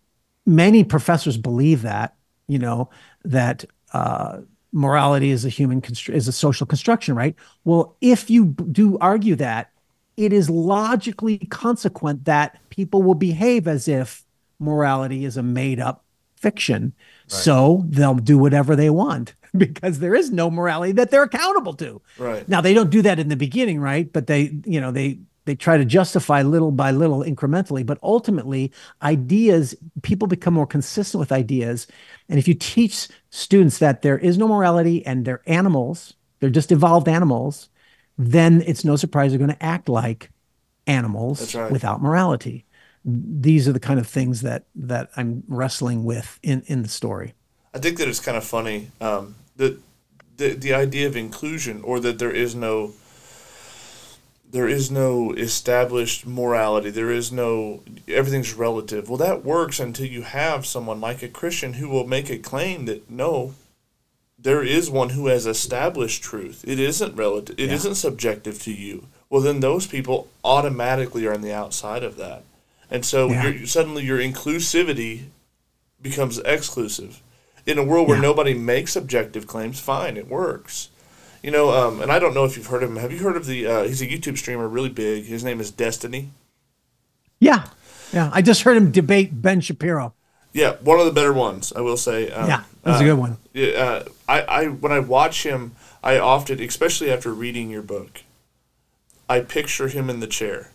many professors believe that, you know, that uh, morality is a human constr- is a social construction, right? Well, if you b- do argue that, it is logically consequent that people will behave as if morality is a made-up fiction. Right. So they'll do whatever they want because there is no morality that they're accountable to. Right. Now, they don't do that in the beginning, right? But they, you know, they they try to justify little by little incrementally. But ultimately, ideas, people become more consistent with ideas. And if you teach students that there is no morality and they're animals, they're just evolved animals, then it's no surprise they're going to act like animals right. without morality. These are the kind of things that, that I'm wrestling with in, in the story. I think that it's kind of funny, um, that the, the idea of inclusion, or that there is no, there is no established morality. There is no, everything's relative. Well, that works until you have someone like a Christian who will make a claim that no, there is one who has established truth. It isn't relative. It yeah. isn't subjective to you. Well, then those people automatically are on the outside of that. And so yeah. you're, suddenly your inclusivity becomes exclusive. In a world where yeah. nobody makes objective claims, fine, it works. You know, um, and I don't know if you've heard of him. Have you heard of the, uh, he's a YouTube streamer, really big. His name is Destiny. Yeah. Yeah. I just heard him debate Ben Shapiro. Yeah, one of the better ones, I will say. Um, yeah, that was uh, a good one. Yeah, uh, I, I when I watch him, I often, especially after reading your book, I picture him in the chair.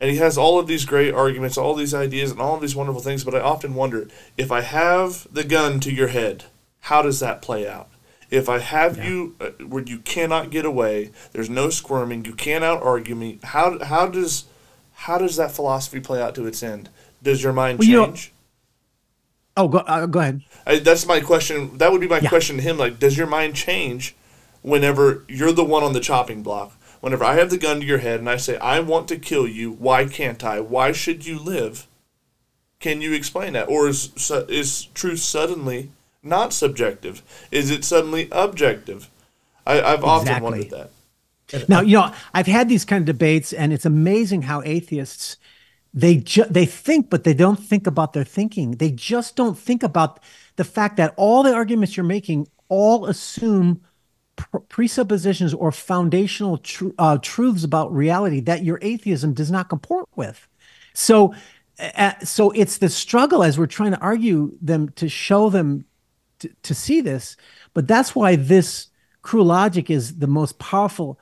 And he has all of these great arguments, all these ideas, and all of these wonderful things, but I often wonder, if I have the gun to your head, how does that play out? If I have yeah. you uh, where you cannot get away, there's no squirming, you can't out-argue me, how, how, does, how does that philosophy play out to its end? Does your mind well, change? You know, Oh, go, uh, go ahead. I, that's my question. That would be my yeah. question to him. Like, does your mind change whenever you're the one on the chopping block? Whenever I have the gun to your head and I say, I want to kill you. Why can't I? Why should you live? Can you explain that? Or is is truth suddenly not subjective? Is it suddenly objective? I, I've exactly. often wondered that. Now, you know, I've had these kind of debates, and it's amazing how atheists – They ju- they think, but they don't think about their thinking. They just don't think about the fact that all the arguments you're making all assume pr- presuppositions or foundational tr- uh, truths about reality that your atheism does not comport with. So, uh, so it's the struggle as we're trying to argue them to show them t- to see this. But that's why this Cruel Logic is the most powerful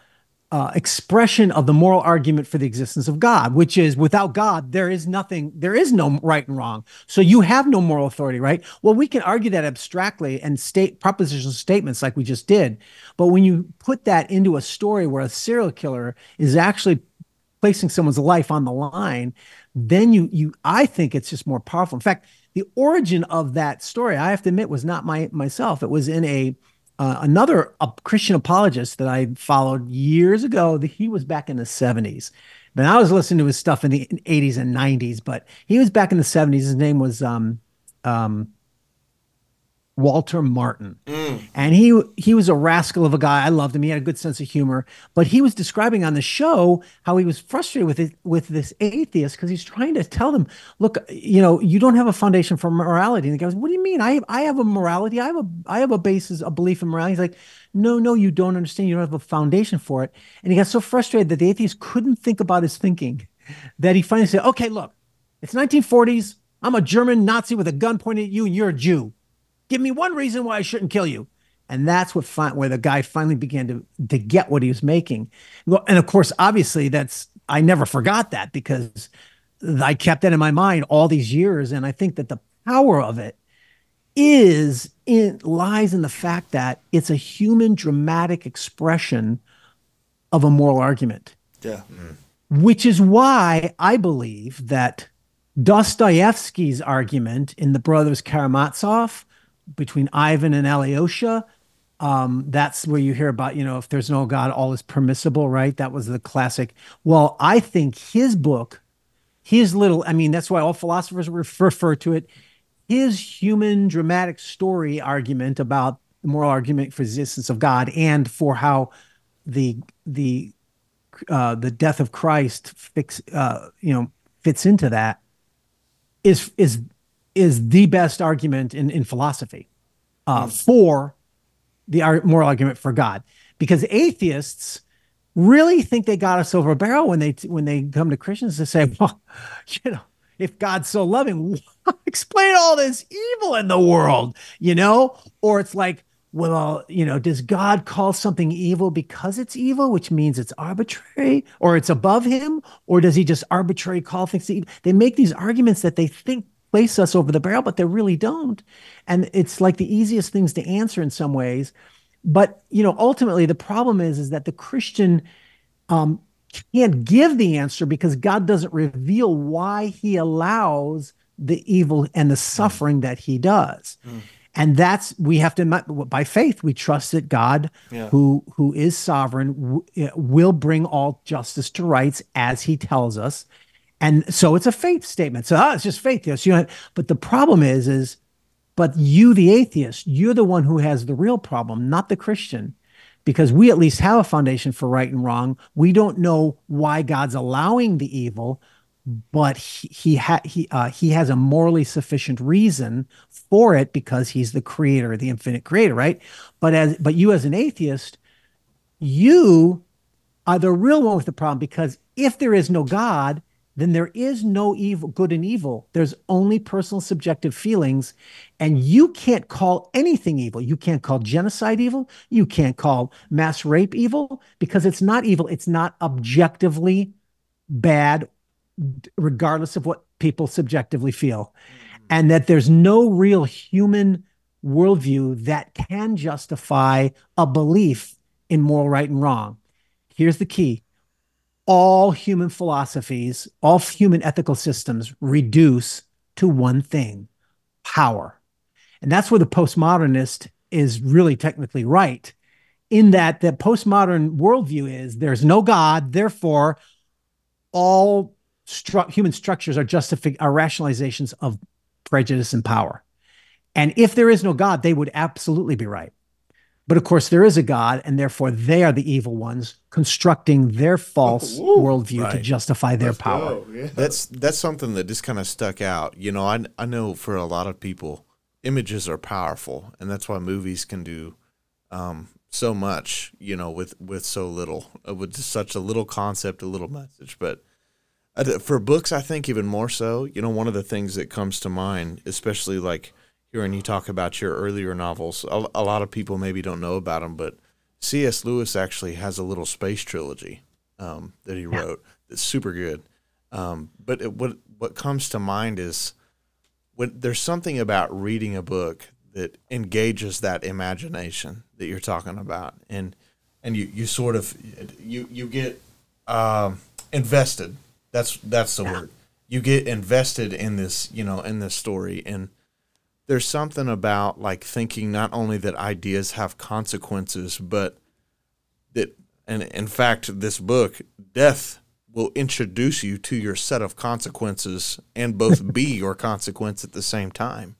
Uh, expression of the moral argument for the existence of God, which is without God, there is nothing, there is no right and wrong. So you have no moral authority, right? Well, we can argue that abstractly and state propositional statements like we just did. But when you put that into a story where a serial killer is actually placing someone's life on the line, then you, you, I think it's just more powerful. In fact, the origin of that story, I have to admit, was not my myself. It was in a Uh, another uh, Christian apologist that I followed years ago. The, he was back in the seventies. Then I was listening to his stuff in the eighties and nineties, but he was back in the seventies. His name was um, um, Walter Martin. Mm. And he he was a rascal of a guy. I loved him. He had a good sense of humor. But he was describing on the show how he was frustrated with it, with this atheist, because he's trying to tell them, look, you know, you don't have a foundation for morality. And the guy goes, what do you mean? I have, I have a morality. I have a I have a basis, a belief in morality. He's like, no, no, you don't understand. You don't have a foundation for it. And he got so frustrated that the atheist couldn't think about his thinking that he finally said, okay, look, it's nineteen forties. I'm a German Nazi with a gun pointed at you, and you're a Jew. Give me one reason why I shouldn't kill you. And that's what fi- where the guy finally began to, to get what he was making. And of course, obviously, that's I never forgot that, because I kept that in my mind all these years. And I think that the power of it is in, lies in the fact that it's a human dramatic expression of a moral argument. Yeah. Mm-hmm. which is why I believe that Dostoevsky's argument in The Brothers Karamazov between Ivan and Alyosha, um, that's where you hear about, you know, if there's no God, all is permissible, right? That was the classic. Well, I think his book, his little, I mean, that's why all philosophers refer to it, his human dramatic story argument about the moral argument for the existence of God and for how the the uh, the death of Christ fix, uh, you know, fits into that is is is the best argument in in philosophy uh, yes. for the moral argument for God, because atheists really think they got us over a barrel when they when they come to Christians to say, well, you know, if God's so loving, explain all this evil in the world, you know, or it's like, well, you know, does God call something evil because it's evil, which means it's arbitrary or it's above him? Or does he just arbitrarily call things evil? They make these arguments that they think place us over the barrel, but they really don't. And it's like the easiest things to answer in some ways. But, you know, ultimately the problem is, is that the Christian um, can't give the answer because God doesn't reveal why he allows the evil and the suffering mm. that he does. Mm. And that's, we have to, by faith, we trust that God, yeah. who who is sovereign, w will bring all justice to rights as he tells us. And so it's a faith statement. So, ah, it's just faith. Yes, you know, but the problem is, is, but you, the atheist, you're the one who has the real problem, not the Christian, because we at least have a foundation for right and wrong. We don't know why God's allowing the evil, but he he, ha he, uh, he has a morally sufficient reason for it because he's the creator, the infinite creator, right? But as but you as an atheist, you are the real one with the problem, because if there is no God, then there is no evil, good and evil. There's only personal subjective feelings, and you can't call anything evil. You can't call genocide evil. You can't call mass rape evil because it's not evil. It's not objectively bad regardless of what people subjectively feel, and that there's no real human worldview that can justify a belief in moral right and wrong. Here's the key. All human philosophies, all human ethical systems reduce to one thing, power. And that's where the postmodernist is really technically right, in that the postmodern worldview is there's no God, therefore all Stru human structures are justific are rationalizations of prejudice and power. And if there is no God, they would absolutely be right. But of course, there is a God, and therefore they are the evil ones constructing their false oh, worldview right. to justify their Let's power. Yeah. That's that's something that just kind of stuck out. You know, I I know for a lot of people, images are powerful, and that's why movies can do um, so much. You know, with with so little, with just such a little concept, a little message, but. For books, I think even more so. You know, one of the things that comes to mind, especially like hearing you talk about your earlier novels, a, a lot of people maybe don't know about them, but C S Lewis actually has a little space trilogy um, that he yeah. wrote that's super good. Um, but it, what what comes to mind is when there's something about reading a book that engages that imagination that you're talking about, and and you you sort of you you get um, invested. That's that's the yeah. word. You get invested in this, you know, in this story, and there's something about like thinking not only that ideas have consequences, but that, and in fact, this book, death will introduce you to your set of consequences and both be your consequence at the same time.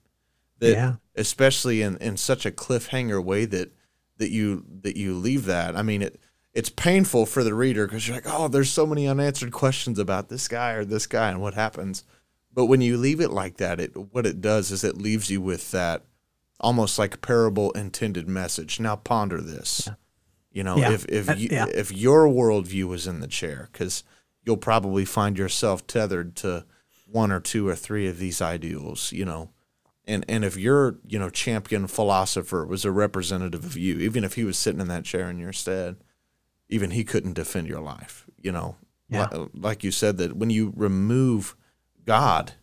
That yeah. especially in in such a cliffhanger way that that you that you leave that. I mean it. It's painful for the reader because you're like, oh, there's so many unanswered questions about this guy or this guy and what happens. But when you leave it like that, it what it does is it leaves you with that almost like parable intended message. Now ponder this, yeah. you know, yeah. if if you, yeah. if your worldview was in the chair, because you'll probably find yourself tethered to one or two or three of these ideals, you know, and and if your you know champion philosopher was a representative of you, even if he was sitting in that chair in your stead. Even he couldn't defend your life, you know, yeah. like you said, that when you remove God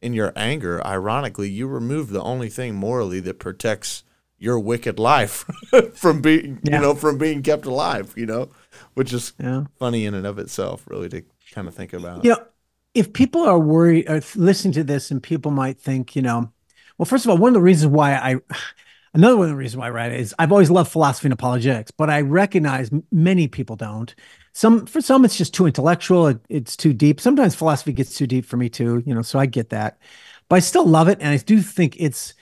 in your anger, ironically, you remove the only thing morally that protects your wicked life from being, yeah. you know, from being kept alive, you know, which is yeah. funny in and of itself, really, to kind of think about. Yeah. You know, if people are worried or listening to this and people might think, you know, well, first of all, one of the reasons why I, another one of the reasons why I write it is I've always loved philosophy and apologetics, but I recognize many people don't. Some, for some, it's just too intellectual. It, it's too deep. Sometimes philosophy gets too deep for me too, you know, so I get that, but I still love it. And I do think it's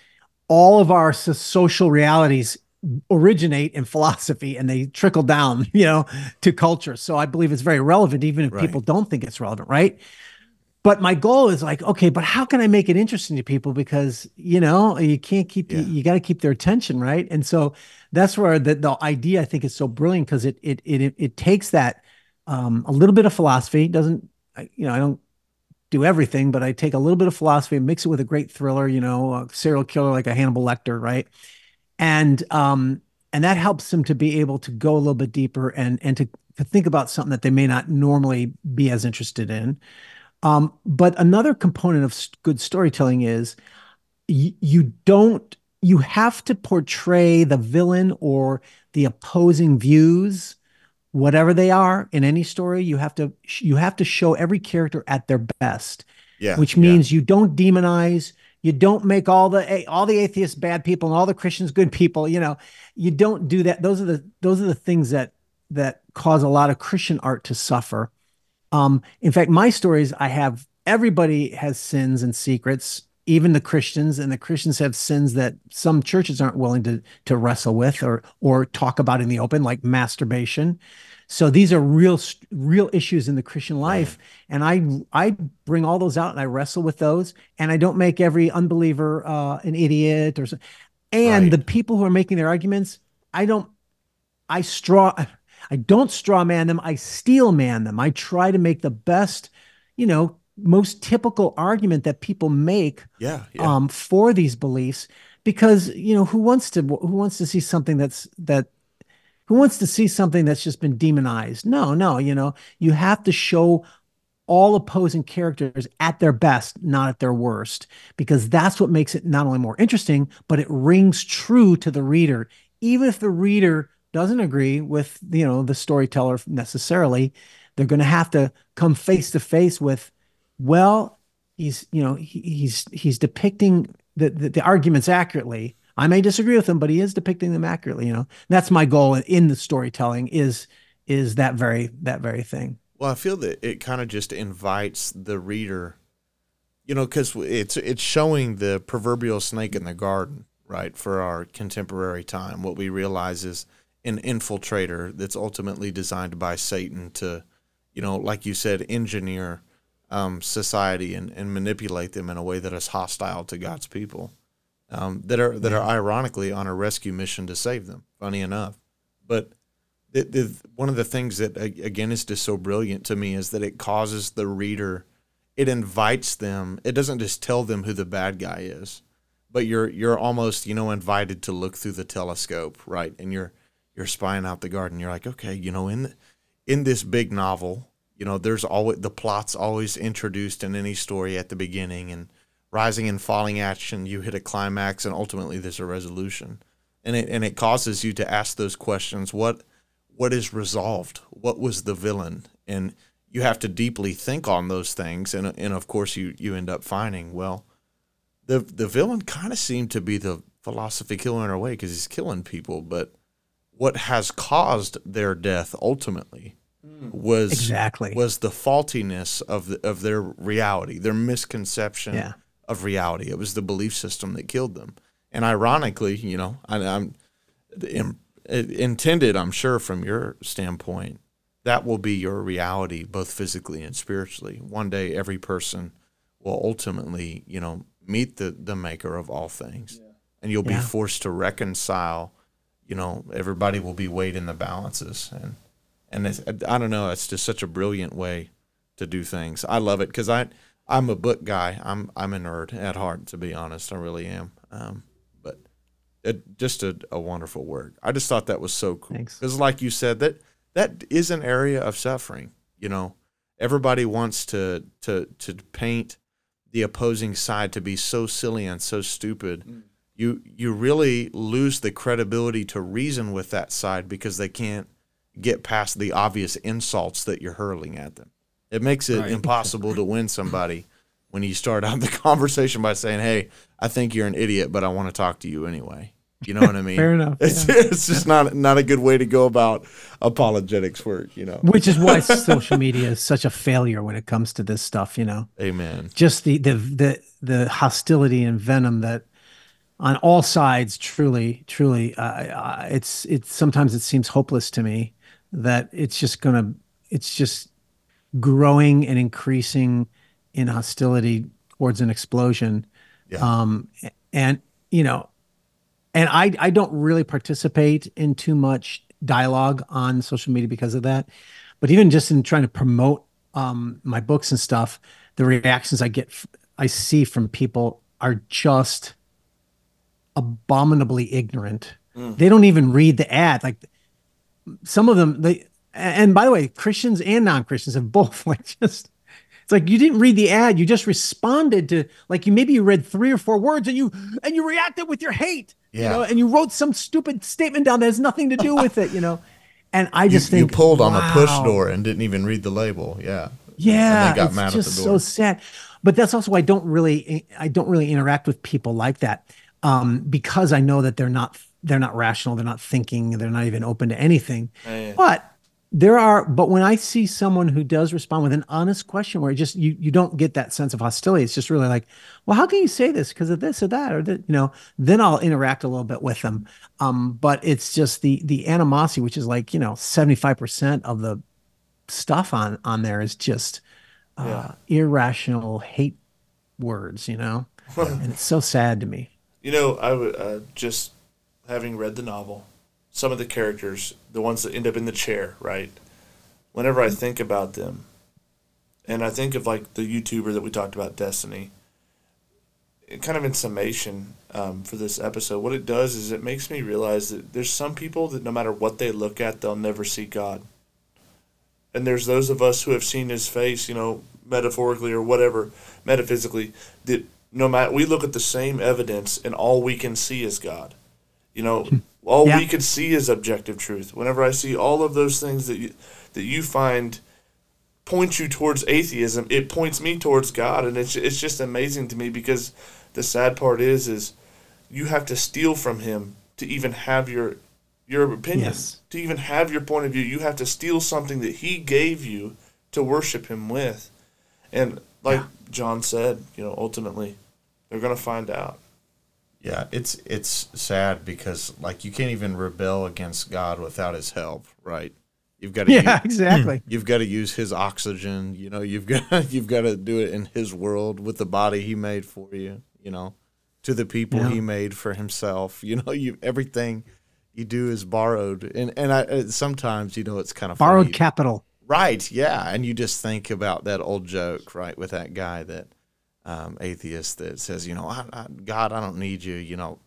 all of our social realities originate in philosophy and they trickle down, you know, to culture. So I believe it's very relevant, even if right. people don't think it's relevant. Right. But my goal is like, okay, but how can I make it interesting to people? Because, you know, you can't keep, yeah. you, you got to keep their attention. Right. And so that's where the, the idea I think is so brilliant, because it, it, it, it takes that, um, a little bit of philosophy. Doesn't, I, you know, I don't do everything, but I take a little bit of philosophy and mix it with a great thriller, you know, a serial killer, like a Hannibal Lecter. Right. And, um, and that helps them to be able to go a little bit deeper and, and to, to think about something that they may not normally be as interested in. Um, but another component of good storytelling is you, you don't, you have to portray the villain or the opposing views, whatever they are in any story. You have to, you have to show every character at their best, yeah, which means yeah. you don't demonize, you don't make all the, all the atheists bad people and all the Christians good people. You know, you don't do that. Those are the, those are the things that, that cause a lot of Christian art to suffer. Um, in fact, my stories, I have, everybody has sins and secrets, even the Christians, and the Christians have sins that some churches aren't willing to, to wrestle with or, or talk about in the open, like masturbation. So these are real, real issues in the Christian life. And I, I bring all those out and I wrestle with those, and I don't make every unbeliever, uh, an idiot or something. And right. the people who are making their arguments, I don't, I straw, I don't straw man them. I steel man them. I try to make the best, you know, most typical argument that people make yeah, yeah. Um, for these beliefs, because, you know, who wants to, who wants to see something that's, that, who wants to see something that's just been demonized? No, no. You know, you have to show all opposing characters at their best, not at their worst, because that's what makes it not only more interesting, but it rings true to the reader. Even if the reader doesn't agree with, you know, the storyteller necessarily, they're going to have to come face to face with, well, he's, you know, he, he's, he's depicting the, the, the arguments accurately. I may disagree with him, but he is depicting them accurately. You know, and that's my goal in the storytelling is, is that very, that very thing. Well, I feel that it kind of just invites the reader, you know, cause it's, it's showing the proverbial snake in the garden, right? For our contemporary time, what we realize is an infiltrator that's ultimately designed by Satan to, you know, like you said, engineer um, society and, and manipulate them in a way that is hostile to God's people, um, that are that are ironically on a rescue mission to save them. Funny enough, but it, it, one of the things that again is just so brilliant to me is that it causes the reader, it invites them. It doesn't just tell them who the bad guy is, but you're you're almost, you know, invited to look through the telescope, right? And you're you're spying out the garden. You're like, okay, you know, in, in this big novel, you know, there's always, the plot's always introduced in any story at the beginning, and rising and falling action, you hit a climax and ultimately there's a resolution. And it, and it causes you to ask those questions. What, what is resolved? What was the villain? And you have to deeply think on those things. And, and of course you, you end up finding, well, the, the villain kind of seemed to be the philosophy killer in a way, because he's killing people, but what has caused their death ultimately was exactly was the faultiness of the, of their reality, their misconception yeah. of reality. It was the belief system that killed them. And ironically, you know, I, I'm in, intended, I'm sure from your standpoint, that will be your reality, both physically and spiritually. One day, every person will ultimately, you know, meet the, the maker of all things yeah. and you'll yeah. be forced to reconcile. You know, everybody will be weighed in the balances, and and it's, I don't know. It's just such a brilliant way to do things. I love it because I I'm a book guy. I'm I'm a nerd at heart, to be honest. I really am. Um, but it, just a, a wonderful work. I just thought that was so cool because, like you said, that that is an area of suffering. You know, everybody wants to to to paint the opposing side to be so silly and so stupid. Mm. you you really lose the credibility to reason with that side because they can't get past the obvious insults that you're hurling at them. It makes it right. impossible to win somebody when you start out the conversation by saying, hey, I think you're an idiot, but I want to talk to you anyway. You know what I mean? Fair enough. It's, yeah. it's just not not a good way to go about apologetics work, you know. Which is why social media is such a failure when it comes to this stuff, you know. Amen. Just the the the, the hostility and venom that on all sides, truly, truly, uh, it's it's sometimes it seems hopeless to me that it's just gonna it's just growing and increasing in hostility towards an explosion, yeah. um, and you know. And I, I don't really participate in too much dialogue on social media because of that. But even just in trying to promote um, my books and stuff, the reactions I get, I see from people are just abominably ignorant. Mm. They don't even read the ad. Like some of them, they, and by the way, Christians and non-Christians have both like just, it's like you didn't read the ad. You just responded to like you maybe you read three or four words and you and you reacted with your hate. Yeah. You know, and you wrote some stupid statement down that has nothing to do with it, you know. And I just you, think you pulled wow. on the push door and didn't even read the label. Yeah. Yeah. And they got it's mad just at the door. So sad. But that's also why I don't really I don't really interact with people like that. Um, because I know that they're not they're not rational, they're not thinking, they're not even open to anything. Man. But there are but when I see someone who does respond with an honest question where it just you you don't get that sense of hostility, it's just really like, well, how can you say this because of this or that or that, you know, then I'll interact a little bit with them. Um, but it's just the the animosity, which is like, you know, seventy-five percent of the stuff on on there is just uh yeah. irrational hate words, you know. And it's so sad to me. You know, I would uh, just having read the novel, some of the characters, the ones that end up in the chair, right? Whenever I think about them, and I think of like the YouTuber that we talked about, Destiny, it kind of in summation um, for this episode, what it does is it makes me realize that there's some people that no matter what they look at, they'll never see God. And there's those of us who have seen his face, you know, metaphorically or whatever, metaphysically, that no matter, we look at the same evidence and all we can see is God. You know, all yeah. we could see is objective truth. Whenever I see all of those things that you, that you find point you towards atheism, it points me towards God, and it's it's just amazing to me because the sad part is is you have to steal from him to even have your your opinion, yes. to even have your point of view. You have to steal something that he gave you to worship him with, and like yeah. John said, you know, ultimately they're going to find out. Yeah, it's it's sad because like you can't even rebel against God without his help, right? You've got to yeah, use, exactly. You've got to use his oxygen, you know. You've got you've got to do it in his world with the body he made for you, you know, to the people yeah. he made for himself. You know, you everything you do is borrowed, and and I sometimes you know it's kind of borrowed funny. Capital, right? Yeah, and you just think about that old joke, right, with that guy that. Um, atheist that says, you know, I, I, God, I don't need you. You know,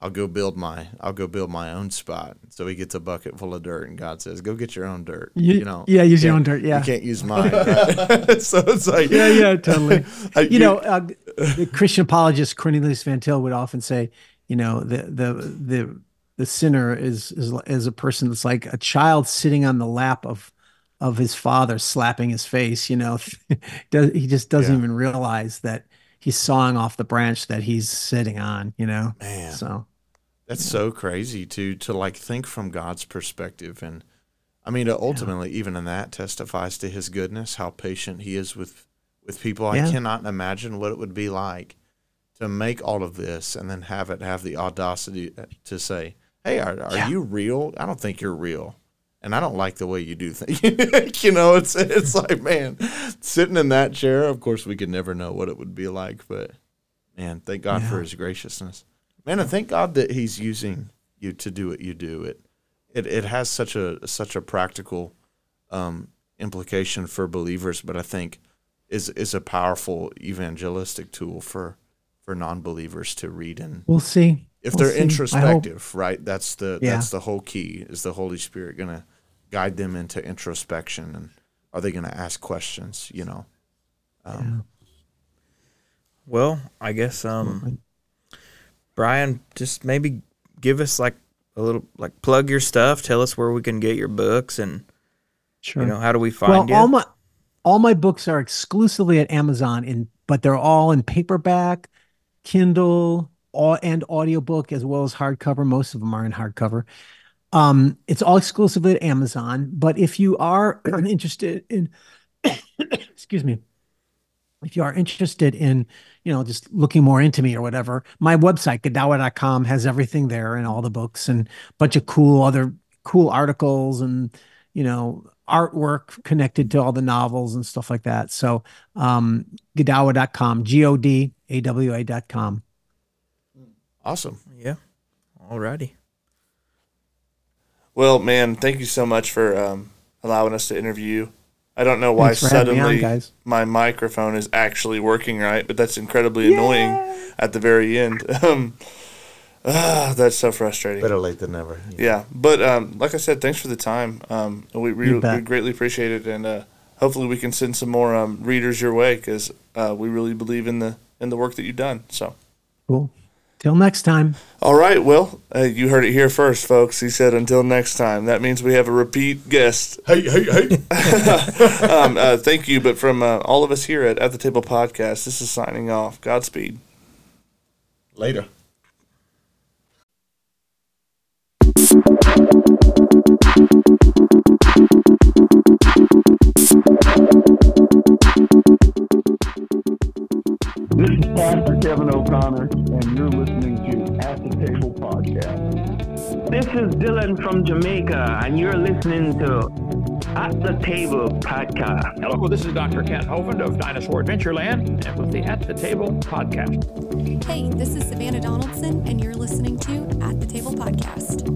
I'll go build my, I'll go build my own spot. So he gets a bucket full of dirt, and God says, "Go get your own dirt." You, you know, yeah, use your own dirt. Yeah, you can't use mine. Right? So it's like, yeah, yeah, totally. I, you, you know, uh, the Christian apologist Cornelius Van Til would often say, you know, the the the the sinner is is is a person that's like a child sitting on the lap of. of his father slapping his face, you know, he just doesn't yeah. even realize that he's sawing off the branch that he's sitting on, you know. Man, so that's yeah. so crazy to to like think from God's perspective, and I mean ultimately yeah. even in that testifies to his goodness, how patient he is with with people. Yeah. I cannot imagine what it would be like to make all of this and then have it have the audacity to say, "Hey, are are yeah. you real? I don't think you're real. And I don't like the way you do things." You know, it's it's like, man, sitting in that chair, of course, we could never know what it would be like. But, man, thank God yeah. for his graciousness. Man, and thank God that he's using you to do what you do. It it, it has such a such a practical um, implication for believers, but I think is is a powerful evangelistic tool for, for non-believers to read. And we'll see. If they're we'll introspective, right? That's the yeah. that's the whole key. Is the Holy Spirit going to guide them into introspection, and are they going to ask questions? You know. Um, yeah. Well, I guess um, Brian, just maybe give us like a little, like plug your stuff. Tell us where we can get your books and, sure. you know, how do we find well, you? All my, all my books are exclusively at Amazon, in, but they're all in paperback, Kindle, all, and audiobook, as well as hardcover. Most of them are in hardcover. Um, it's all exclusively at Amazon, but if you are interested in, excuse me, if you are interested in, you know, just looking more into me or whatever, my website, Godawa dot com, has everything there and all the books and a bunch of cool other cool articles and, you know, artwork connected to all the novels and stuff like that. So um, Godawa dot com, G O D A W A dot com. Awesome. Yeah. All righty. Well, man, thank you so much for um, allowing us to interview. I don't know why suddenly on, my microphone is actually working right, but that's incredibly Yay! annoying at the very end. um, uh, that's so frustrating. Better late than never. Yeah, yeah. But um, like I said, thanks for the time. Um, we, we, we greatly appreciate it, and uh, hopefully we can send some more um, readers your way, because uh, we really believe in the in the work that you've done. So cool. Till next time. All right. Well, uh, you heard it here first, folks. He said, until next time. That means we have a repeat guest. Hey, hey, hey. um, uh, thank you. But from uh, all of us here at At the Table Podcast, this is signing off. Godspeed. Later. This is Pastor Kevin O'Connor, and you're listening to At the Table Podcast. This is Dylan from Jamaica, and you're listening to At the Table Podcast. Hello, this is Doctor Kent Hovind of Dinosaur Adventureland, and with the At the Table Podcast. Hey, this is Savannah Donaldson, and you're listening to At the Table Podcast.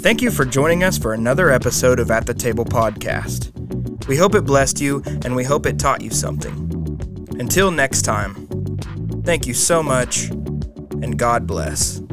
Thank you for joining us for another episode of At the Table Podcast. We hope it blessed you, and we hope it taught you something. Until next time, thank you so much, and God bless.